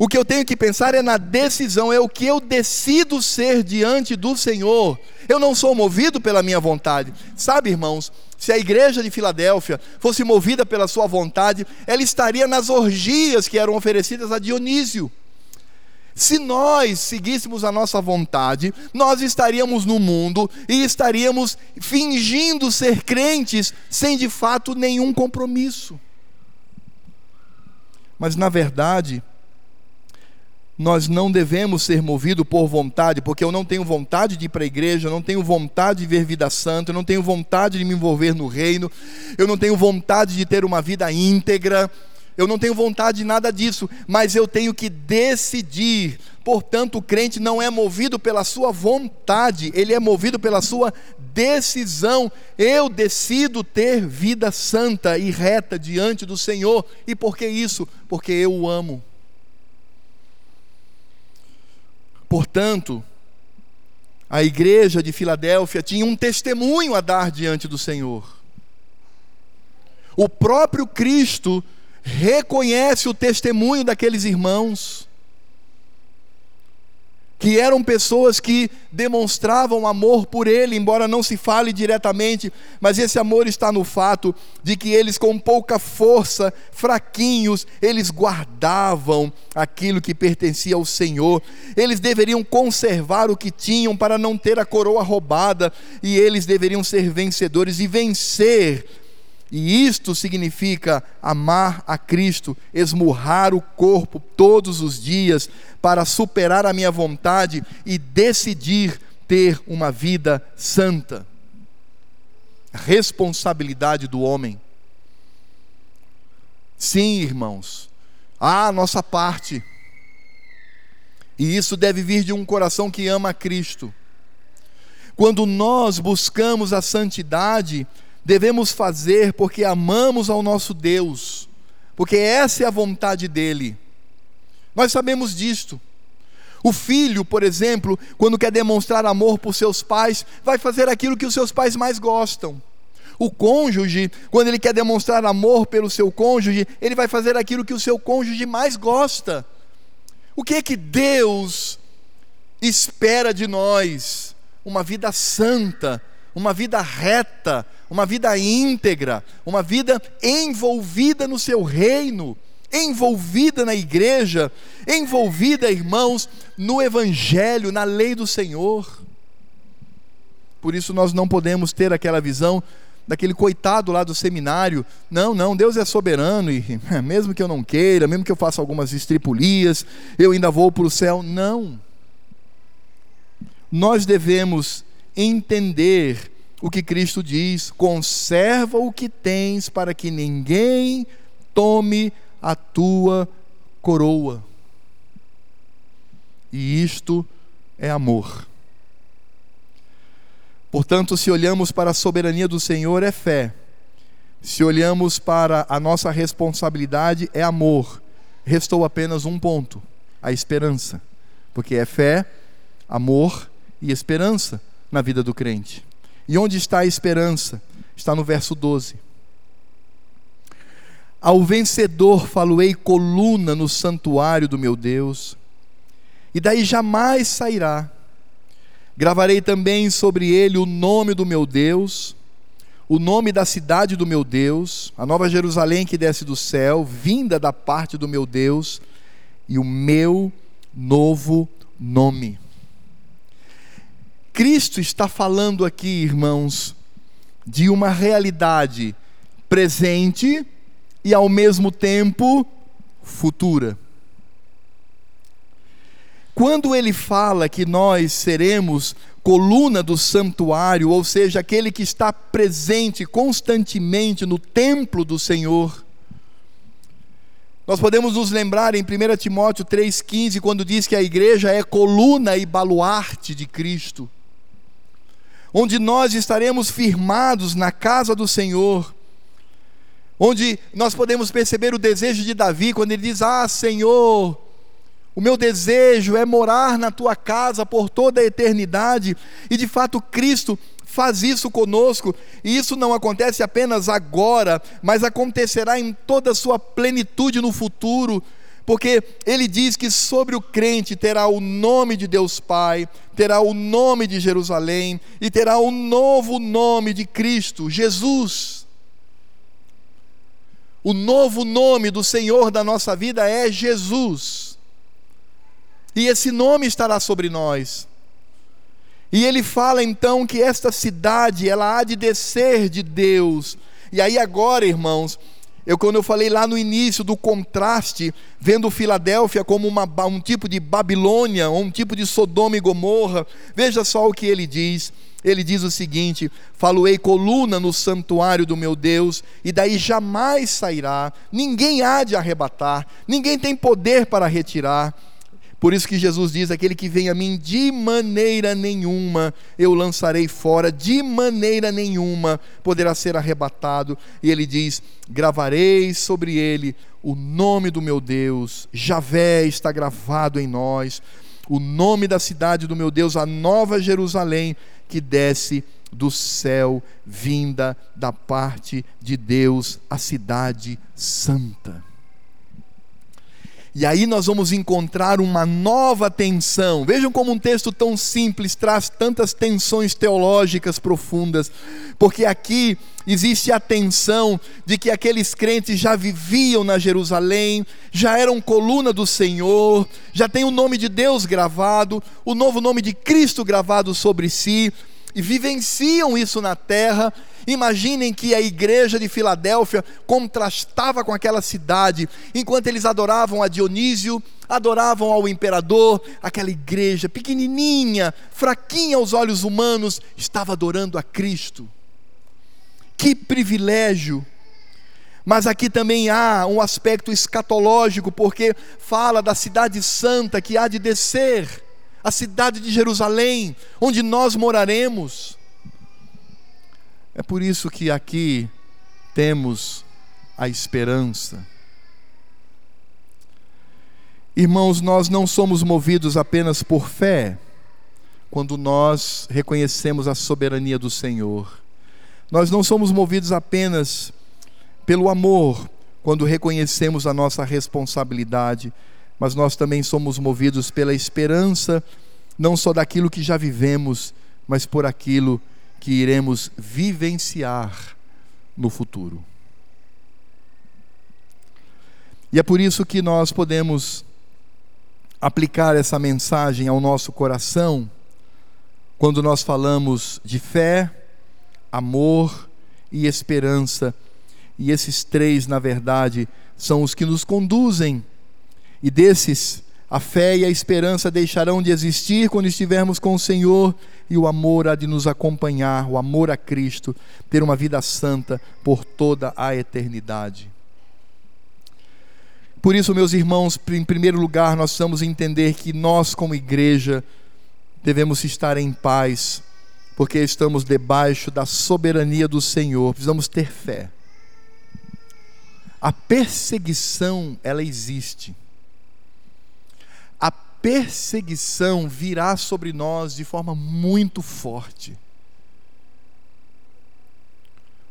O que eu tenho que pensar é na decisão, é o que eu decido ser diante do Senhor. Eu não sou movido pela minha vontade. Sabe, irmãos, se a igreja de Filadélfia fosse movida pela sua vontade, ela estaria nas orgias que eram oferecidas a Dionísio. Se nós seguíssemos a nossa vontade, nós estaríamos no mundo e estaríamos fingindo ser crentes sem de fato nenhum compromisso. Mas na verdade, nós não devemos ser movidos por vontade, porque eu não tenho vontade de ir para a igreja, eu não tenho vontade de ver vida santa, eu não tenho vontade de me envolver no reino, eu não tenho vontade de ter uma vida íntegra, eu não tenho vontade de nada disso, mas eu tenho que decidir. Portanto, o crente não é movido pela sua vontade, ele é movido pela sua decisão. Eu decido ter vida santa e reta diante do Senhor. E por que isso? Porque eu o amo. Portanto, a igreja de Filadélfia tinha um testemunho a dar diante do Senhor. O próprio Cristo reconhece o testemunho daqueles irmãos, que eram pessoas que demonstravam amor por ele, embora não se fale diretamente, mas esse amor está no fato de que eles, com pouca força, fraquinhos, eles guardavam aquilo que pertencia ao Senhor. Eles deveriam conservar o que tinham para não ter a coroa roubada, e eles deveriam ser vencedores e vencer. E isto significa amar a Cristo, esmurrar o corpo todos os dias para superar a minha vontade e decidir ter uma vida santa. Responsabilidade do homem. Sim, irmãos, há a nossa parte. E isso deve vir de um coração que ama a Cristo. Quando nós buscamos a santidade, devemos fazer porque amamos ao nosso Deus, porque essa é a vontade dele. Nós sabemos disto. O filho, por exemplo, quando quer demonstrar amor por seus pais, vai fazer aquilo que os seus pais mais gostam. O cônjuge, quando ele quer demonstrar amor pelo seu cônjuge, ele vai fazer aquilo que o seu cônjuge mais gosta. O que é que Deus espera de nós? Uma vida santa, uma vida reta, uma vida íntegra, uma vida envolvida no seu reino, envolvida na igreja, envolvida, irmãos, no evangelho, na lei do Senhor. Por isso nós não podemos ter aquela visão daquele coitado lá do seminário. Não, Deus é soberano e mesmo que eu não queira, mesmo que eu faça algumas estripulias, eu ainda vou para o céu. Não. Nós devemos entender o que Cristo diz: conserva o que tens para que ninguém tome a tua coroa. E isto é amor. Portanto, se olhamos para a soberania do Senhor, é fé. Se olhamos para a nossa responsabilidade, é amor. Restou apenas um ponto: a esperança. Porque é fé, amor e esperança na vida do crente. E onde está a esperança? Está no verso 12. Ao vencedor faloei coluna no santuário do meu Deus, e daí jamais sairá. Gravarei também sobre ele o nome do meu Deus, o nome da cidade do meu Deus, a nova Jerusalém que desce do céu, vinda da parte do meu Deus, e o meu novo nome. Cristo está falando aqui, irmãos, de uma realidade presente e ao mesmo tempo futura. Quando ele fala que nós seremos coluna do santuário, ou seja, aquele que está presente constantemente no templo do Senhor, nós podemos nos lembrar em 1 Timóteo 3,15, quando diz que a igreja é coluna e baluarte de Cristo, onde nós estaremos firmados na casa do Senhor, onde nós podemos perceber o desejo de Davi, quando ele diz: ah, Senhor, o meu desejo é morar na tua casa por toda a eternidade. E de fato Cristo faz isso conosco, e isso não acontece apenas agora, mas acontecerá em toda a sua plenitude no futuro, porque ele diz que sobre o crente terá o nome de Deus Pai, terá o nome de Jerusalém e terá o novo nome de Cristo, Jesus. O novo nome do Senhor da nossa vida é Jesus, e esse nome estará sobre nós. E ele fala então que esta cidade, ela há de descer de Deus. E aí agora, irmãos, quando eu falei lá no início do contraste, vendo Filadélfia como um tipo de Babilônia, ou um tipo de Sodoma e Gomorra, veja só o que ele diz. Ele diz o seguinte: faloei coluna no santuário do meu Deus, e daí jamais sairá, ninguém há de arrebatar, ninguém tem poder para retirar. Por isso que Jesus diz: aquele que vem a mim, de maneira nenhuma eu lançarei fora, de maneira nenhuma poderá ser arrebatado. E ele diz: gravarei sobre ele o nome do meu Deus, Javé está gravado em nós, o nome da cidade do meu Deus, a nova Jerusalém, que desce do céu, vinda da parte de Deus, a cidade santa. E aí nós vamos encontrar uma nova tensão. Vejam como um texto tão simples traz tantas tensões teológicas profundas, porque aqui existe a tensão de que aqueles crentes já viviam na Jerusalém, já eram coluna do Senhor, já tem o nome de Deus gravado, o novo nome de Cristo gravado sobre si, e vivenciam isso na terra. Imaginem que a igreja de Filadélfia contrastava com aquela cidade. Enquanto eles adoravam a Dionísio, adoravam ao imperador, aquela igreja pequenininha, fraquinha aos olhos humanos, estava adorando a Cristo. Que privilégio! Mas aqui também há um aspecto escatológico, porque fala da cidade santa que há de descer, a cidade de Jerusalém, onde nós moraremos. É por isso que aqui temos a esperança. Irmãos, nós não somos movidos apenas por fé, quando nós reconhecemos a soberania do Senhor. Nós não somos movidos apenas pelo amor, quando reconhecemos a nossa responsabilidade, mas nós também somos movidos pela esperança, não só daquilo que já vivemos, mas por aquilo que iremos vivenciar no futuro. E é por isso que nós podemos aplicar essa mensagem ao nosso coração, quando nós falamos de fé, amor e esperança. E esses três, na verdade, são os que nos conduzem. E desses, a fé e a esperança deixarão de existir quando estivermos com o Senhor, e o amor há de nos acompanhar, o amor a Cristo, ter uma vida santa por toda a eternidade. Por isso, meus irmãos, em primeiro lugar, nós precisamos entender que nós, como igreja, devemos estar em paz, porque estamos debaixo da soberania do Senhor. Precisamos ter fé. A perseguição, ela existe. Perseguição virá sobre nós de forma muito forte.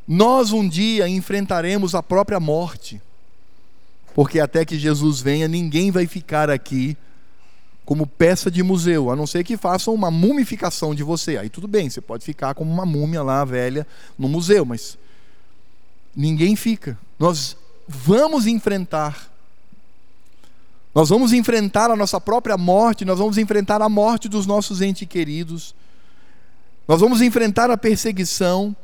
Nós um dia enfrentaremos a própria morte, porque até que Jesus venha, ninguém vai ficar aqui como peça de museu, a não ser que façam uma mumificação de você. Aí tudo bem, você pode ficar como uma múmia lá, velha, no museu, mas ninguém fica. Nós vamos enfrentar. Nós vamos enfrentar a nossa própria morte, nós vamos enfrentar a morte dos nossos entes queridos, nós vamos enfrentar a perseguição,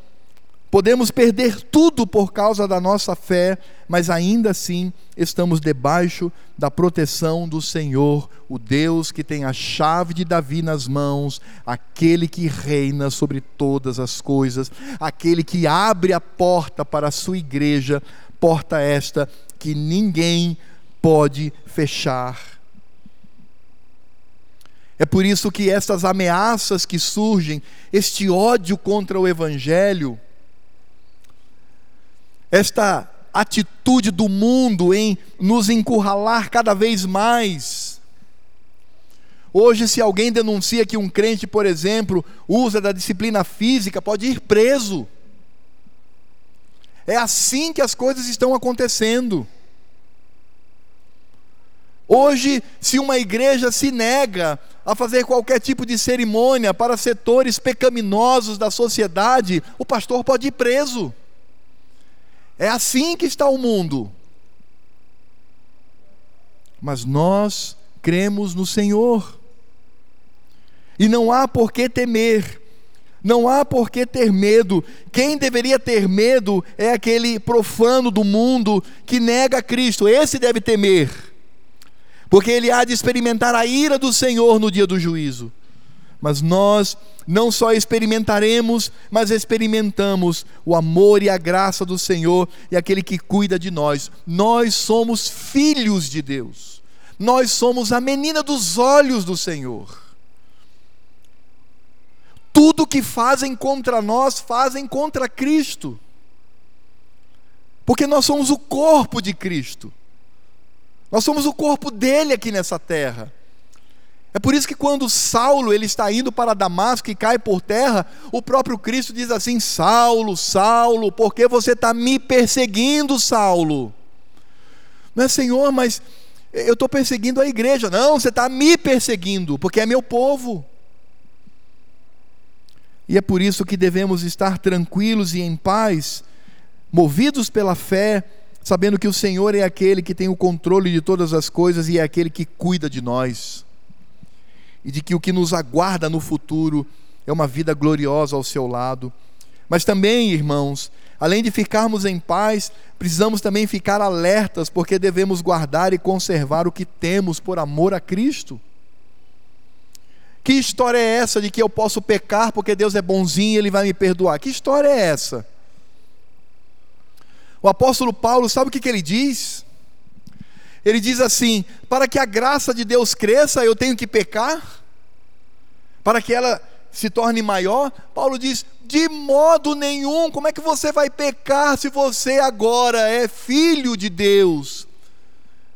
podemos perder tudo por causa da nossa fé, mas ainda assim estamos debaixo da proteção do Senhor, o Deus que tem a chave de Davi nas mãos, aquele que reina sobre todas as coisas, aquele que abre a porta para a sua igreja, porta esta que ninguém pode fechar. É por isso que estas ameaças que surgem, este ódio contra o Evangelho, esta atitude do mundo em nos encurralar cada vez mais. Hoje, se alguém denuncia que um crente, por exemplo, usa da disciplina física, pode ir preso. É assim que as coisas estão acontecendo. Hoje, se uma igreja se nega a fazer qualquer tipo de cerimônia para setores pecaminosos da sociedade, o pastor pode ir preso. É assim que está o mundo. Mas nós cremos no Senhor. E não há por que temer, não há por que ter medo. Quem deveria ter medo é aquele profano do mundo que nega Cristo. Esse deve temer, porque ele há de experimentar a ira do Senhor no dia do juízo. Mas nós não só experimentaremos, mas experimentamos o amor e a graça do Senhor e aquele que cuida de nós. Nós somos filhos de Deus. Nós somos a menina dos olhos do Senhor. Tudo que fazem contra nós, fazem contra Cristo. Porque nós somos o corpo de Cristo. Nós somos o corpo dele aqui nessa terra. É por isso que quando Saulo ele está indo para Damasco e cai por terra, o próprio Cristo diz assim: Saulo, Saulo, por que você está me perseguindo, Saulo? Não é, Senhor, mas eu estou perseguindo a igreja. Não, você está me perseguindo, porque é meu povo. E é por isso que devemos estar tranquilos e em paz, movidos pela fé, sabendo que o Senhor é aquele que tem o controle de todas as coisas e é aquele que cuida de nós. E de que o que nos aguarda no futuro é uma vida gloriosa ao seu lado. Mas também, irmãos, além de ficarmos em paz, precisamos também ficar alertas, porque devemos guardar e conservar o que temos por amor a Cristo. Que história é essa de que eu posso pecar porque Deus é bonzinho e Ele vai me perdoar? Que história é essa? O apóstolo Paulo, sabe o que ele diz? Ele diz assim: para que a graça de Deus cresça, eu tenho que pecar? Para que ela se torne maior? Paulo diz: de modo nenhum. Como é que você vai pecar se você agora é filho de Deus?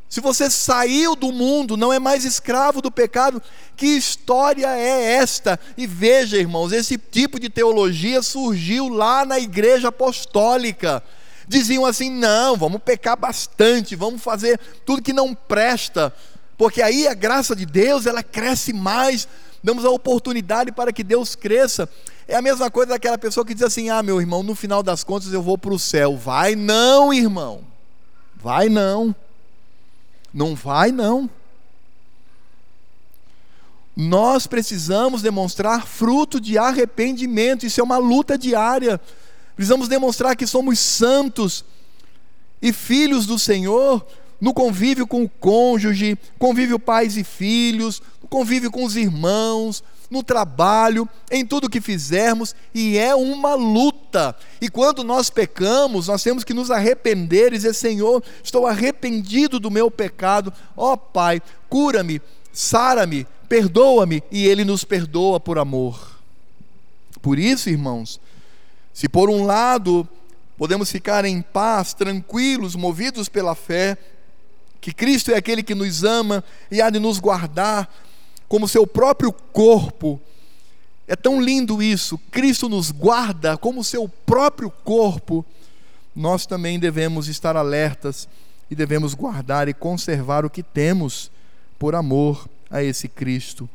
Se você saiu do mundo, não é mais escravo do pecado. Que história é esta? E veja, irmãos, esse tipo de teologia surgiu lá na igreja apostólica. Diziam assim: não, vamos pecar bastante, vamos fazer tudo que não presta, porque aí a graça de Deus, ela cresce mais, damos a oportunidade para que Deus cresça. É a mesma coisa daquela pessoa que diz assim: ah, meu irmão, no final das contas eu vou para o céu. Vai não, irmão, vai não. Não vai não. Nós precisamos demonstrar fruto de arrependimento. Isso é uma luta diária. Precisamos demonstrar que somos santos e filhos do Senhor no convívio com o cônjuge, convívio pais e filhos, convívio com os irmãos, no trabalho, em tudo que fizermos. E é uma luta. E quando nós pecamos, nós temos que nos arrepender e dizer: Senhor, estou arrependido do meu pecado, ó Pai, cura-me, sara-me, perdoa-me. E Ele nos perdoa por amor. Por isso, irmãos, se por um lado podemos ficar em paz, tranquilos, movidos pela fé, que Cristo é aquele que nos ama e há de nos guardar como seu próprio corpo. É tão lindo isso. Cristo nos guarda como seu próprio corpo. Nós também devemos estar alertas e devemos guardar e conservar o que temos por amor a esse Cristo.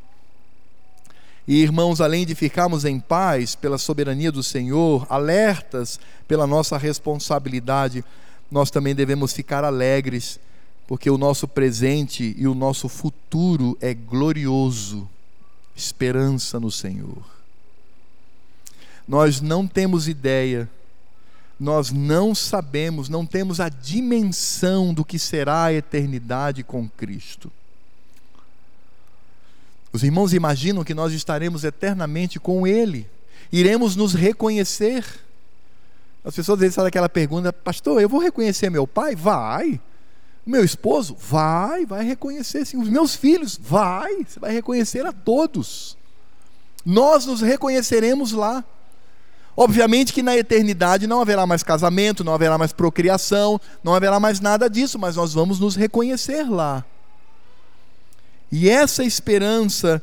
E, irmãos, além de ficarmos em paz pela soberania do Senhor, alertas pela nossa responsabilidade, nós também devemos ficar alegres, porque o nosso presente e o nosso futuro é glorioso. Esperança no Senhor. Nós não temos ideia, nós não sabemos, não temos a dimensão do que será a eternidade com Cristo. Os irmãos imaginam que nós estaremos eternamente com Ele, iremos nos reconhecer. As pessoas às vezes fazem aquela pergunta: pastor, eu vou reconhecer meu pai? Vai. Meu esposo? Vai reconhecer sim. Os meus filhos? Você vai reconhecer a todos. Nós nos reconheceremos lá. Obviamente que na eternidade não haverá mais casamento, não haverá mais procriação, não haverá mais nada disso, mas nós vamos nos reconhecer lá. E essa esperança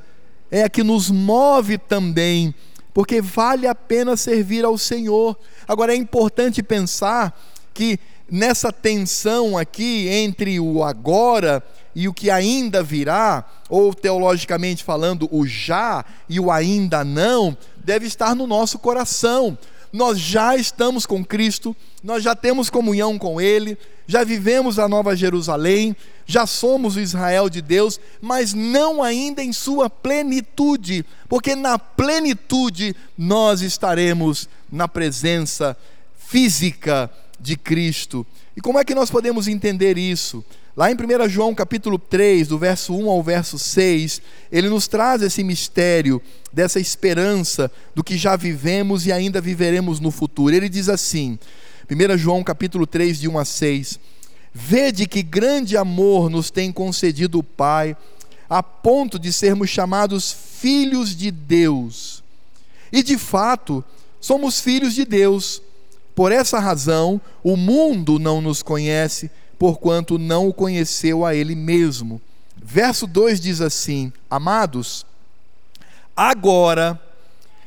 é a que nos move também, porque vale a pena servir ao Senhor. Agora é importante pensar que nessa tensão aqui entre o agora e o que ainda virá, ou teologicamente falando, o já e o ainda não, deve estar no nosso coração. Nós já estamos com Cristo, nós já temos comunhão com Ele, já vivemos a Nova Jerusalém, já somos o Israel de Deus, mas não ainda em sua plenitude, porque na plenitude nós estaremos na presença física de Cristo. E como é que nós podemos entender isso? Lá em 1 João capítulo 3, do verso 1 ao verso 6, ele nos traz esse mistério, dessa esperança do que já vivemos e ainda viveremos no futuro. Ele diz assim, 1 João capítulo 3, de 1 a 6, vede que grande amor nos tem concedido o Pai, a ponto de sermos chamados filhos de Deus. E de fato, somos filhos de Deus. Por essa razão, o mundo não nos conhece, porquanto não o conheceu a ele mesmo. Verso 2 diz assim, amados, agora,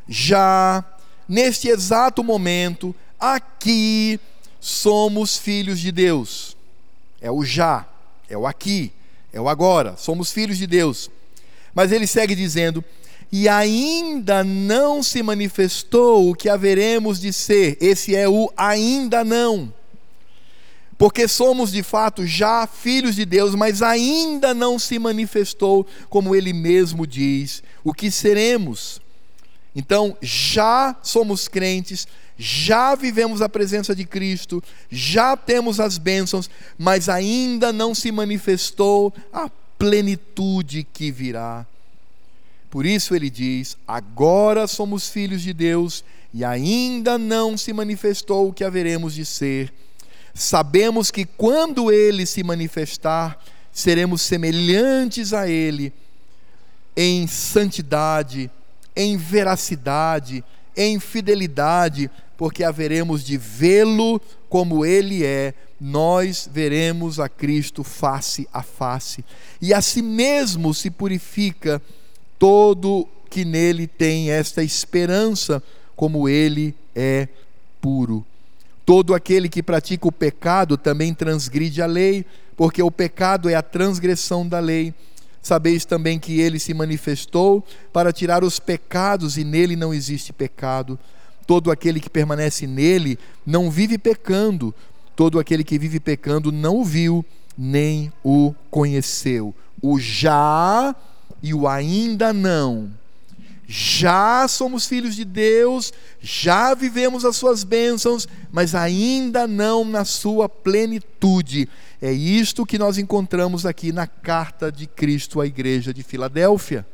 já, neste exato momento, aqui, somos filhos de Deus. É o já, é o aqui, é o agora, somos filhos de Deus. Mas ele segue dizendo, e ainda não se manifestou o que haveremos de ser. Esse é o ainda não. Porque somos de fato já filhos de Deus, mas ainda não se manifestou, como ele mesmo diz, o que seremos. Então já somos crentes, já vivemos a presença de Cristo, já temos as bênçãos, mas ainda não se manifestou a plenitude que virá. Por isso ele diz, agora somos filhos de Deus e ainda não se manifestou o que haveremos de ser. Sabemos que quando Ele se manifestar, seremos semelhantes a Ele em santidade, em veracidade, em fidelidade, porque haveremos de vê-lo como Ele é. Nós veremos a Cristo face a face. E a si mesmo se purifica todo que nele tem esta esperança, como Ele é puro. Todo aquele que pratica o pecado também transgride a lei, porque o pecado é a transgressão da lei. Sabeis também que ele se manifestou para tirar os pecados, e nele não existe pecado. Todo aquele que permanece nele não vive pecando. Todo aquele que vive pecando não o viu, nem o conheceu. O já e o ainda não. Já somos filhos de Deus, já vivemos as suas bênçãos, mas ainda não na sua plenitude. É isto que nós encontramos aqui na carta de Cristo à igreja de Filadélfia.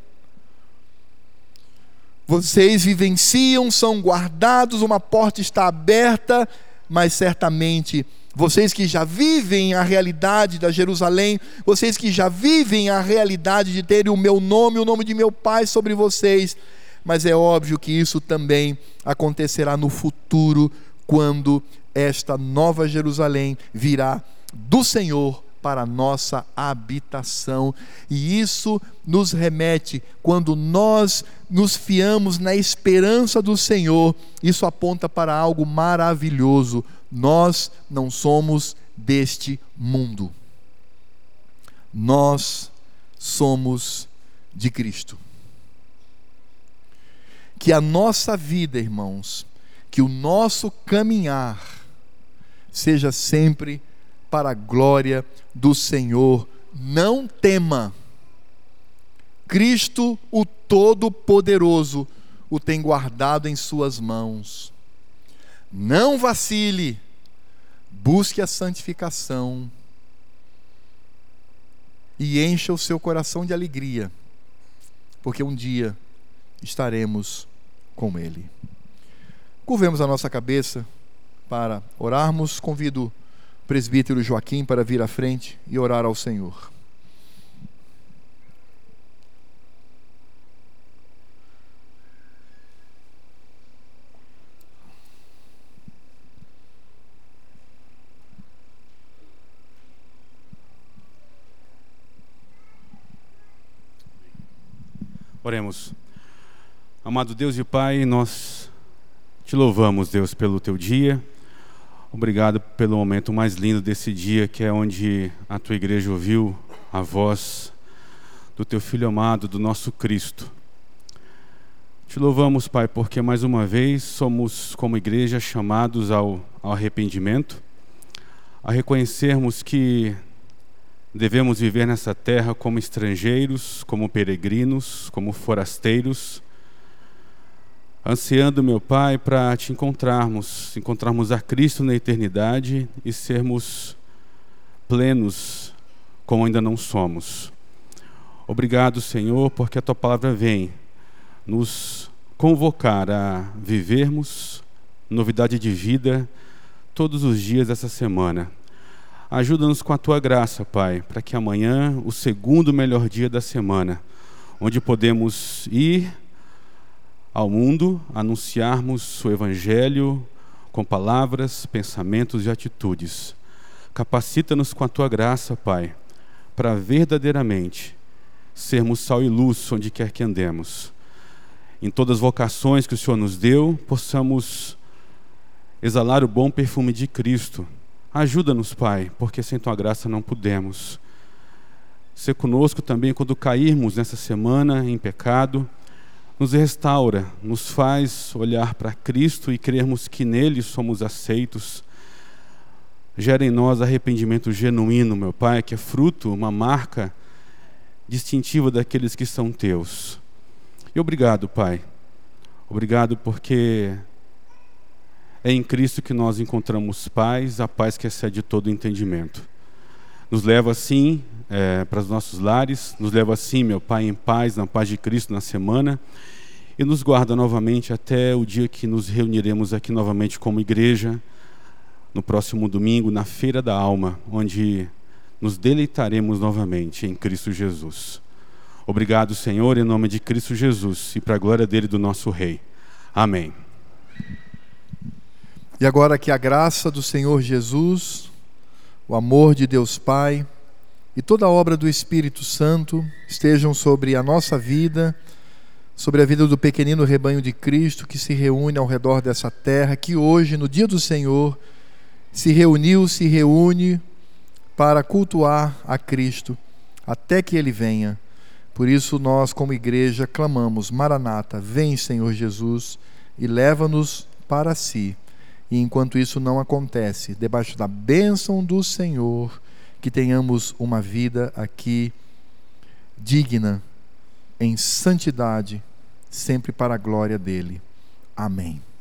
Vocês vivenciam, são guardados, uma porta está aberta, mas certamente vocês que já vivem a realidade da Jerusalém, vocês que já vivem a realidade de terem o meu nome, o nome de meu Pai sobre vocês, mas é óbvio que isso também acontecerá no futuro, quando esta nova Jerusalém virá do Senhor para a nossa habitação. E isso nos remete, quando nós nos fiamos na esperança do Senhor, isso aponta para algo maravilhoso. Nós não somos deste mundo. Nós somos de Cristo. Que a nossa vida, irmãos, que o nosso caminhar seja sempre para a glória do Senhor. Não tema. Cristo, o Todo-Poderoso, o tem guardado em suas mãos. Não vacile, busque a santificação e encha o seu coração de alegria, porque um dia estaremos com Ele. Curvemos a nossa cabeça para orarmos. Convido o presbítero Joaquim para vir à frente e orar ao Senhor. Oremos. Amado Deus e Pai, nós te louvamos, Deus, pelo teu dia. Obrigado pelo momento mais lindo desse dia, que é onde a tua igreja ouviu a voz do teu Filho amado, do nosso Cristo. Te louvamos, Pai, porque mais uma vez somos, como igreja, chamados ao arrependimento, a reconhecermos que devemos viver nessa terra como estrangeiros, como peregrinos, como forasteiros, ansiando, meu Pai, para te encontrarmos a Cristo na eternidade e sermos plenos como ainda não somos. Obrigado, Senhor, porque a Tua palavra vem nos convocar a vivermos novidade de vida todos os dias dessa semana. Ajuda-nos com a Tua graça, Pai, para que amanhã, o segundo melhor dia da semana, onde podemos ir ao mundo, anunciarmos o Evangelho com palavras, pensamentos e atitudes. Capacita-nos com a Tua graça, Pai, para verdadeiramente sermos sal e luz onde quer que andemos. Em todas as vocações que o Senhor nos deu, possamos exalar o bom perfume de Cristo. Ajuda-nos, Pai, porque sem Tua graça não podemos. Sê conosco também quando cairmos nessa semana em pecado. Nos restaura, nos faz olhar para Cristo e crermos que nele somos aceitos. Gera em nós arrependimento genuíno, meu Pai, que é fruto, uma marca distintiva daqueles que são Teus. E obrigado, Pai. Obrigado porque é em Cristo que nós encontramos paz, a paz que excede todo entendimento. Nos leva assim para os nossos lares, nos leva assim, meu Pai, em paz, na paz de Cristo na semana, e nos guarda novamente até o dia que nos reuniremos aqui novamente como igreja, no próximo domingo, na Feira da Alma, onde nos deleitaremos novamente em Cristo Jesus. Obrigado, Senhor, em nome de Cristo Jesus e para a glória dele, do nosso Rei. Amém. E agora que a graça do Senhor Jesus, o amor de Deus Pai e toda a obra do Espírito Santo estejam sobre a nossa vida, sobre a vida do pequenino rebanho de Cristo que se reúne ao redor dessa terra, que hoje, no dia do Senhor, se reúne para cultuar a Cristo até que Ele venha. Por isso nós, como igreja, clamamos: Maranata, vem, Senhor Jesus, e leva-nos para si. E enquanto isso não acontece, debaixo da bênção do Senhor, que tenhamos uma vida aqui digna, em santidade, sempre para a glória dele. Amém.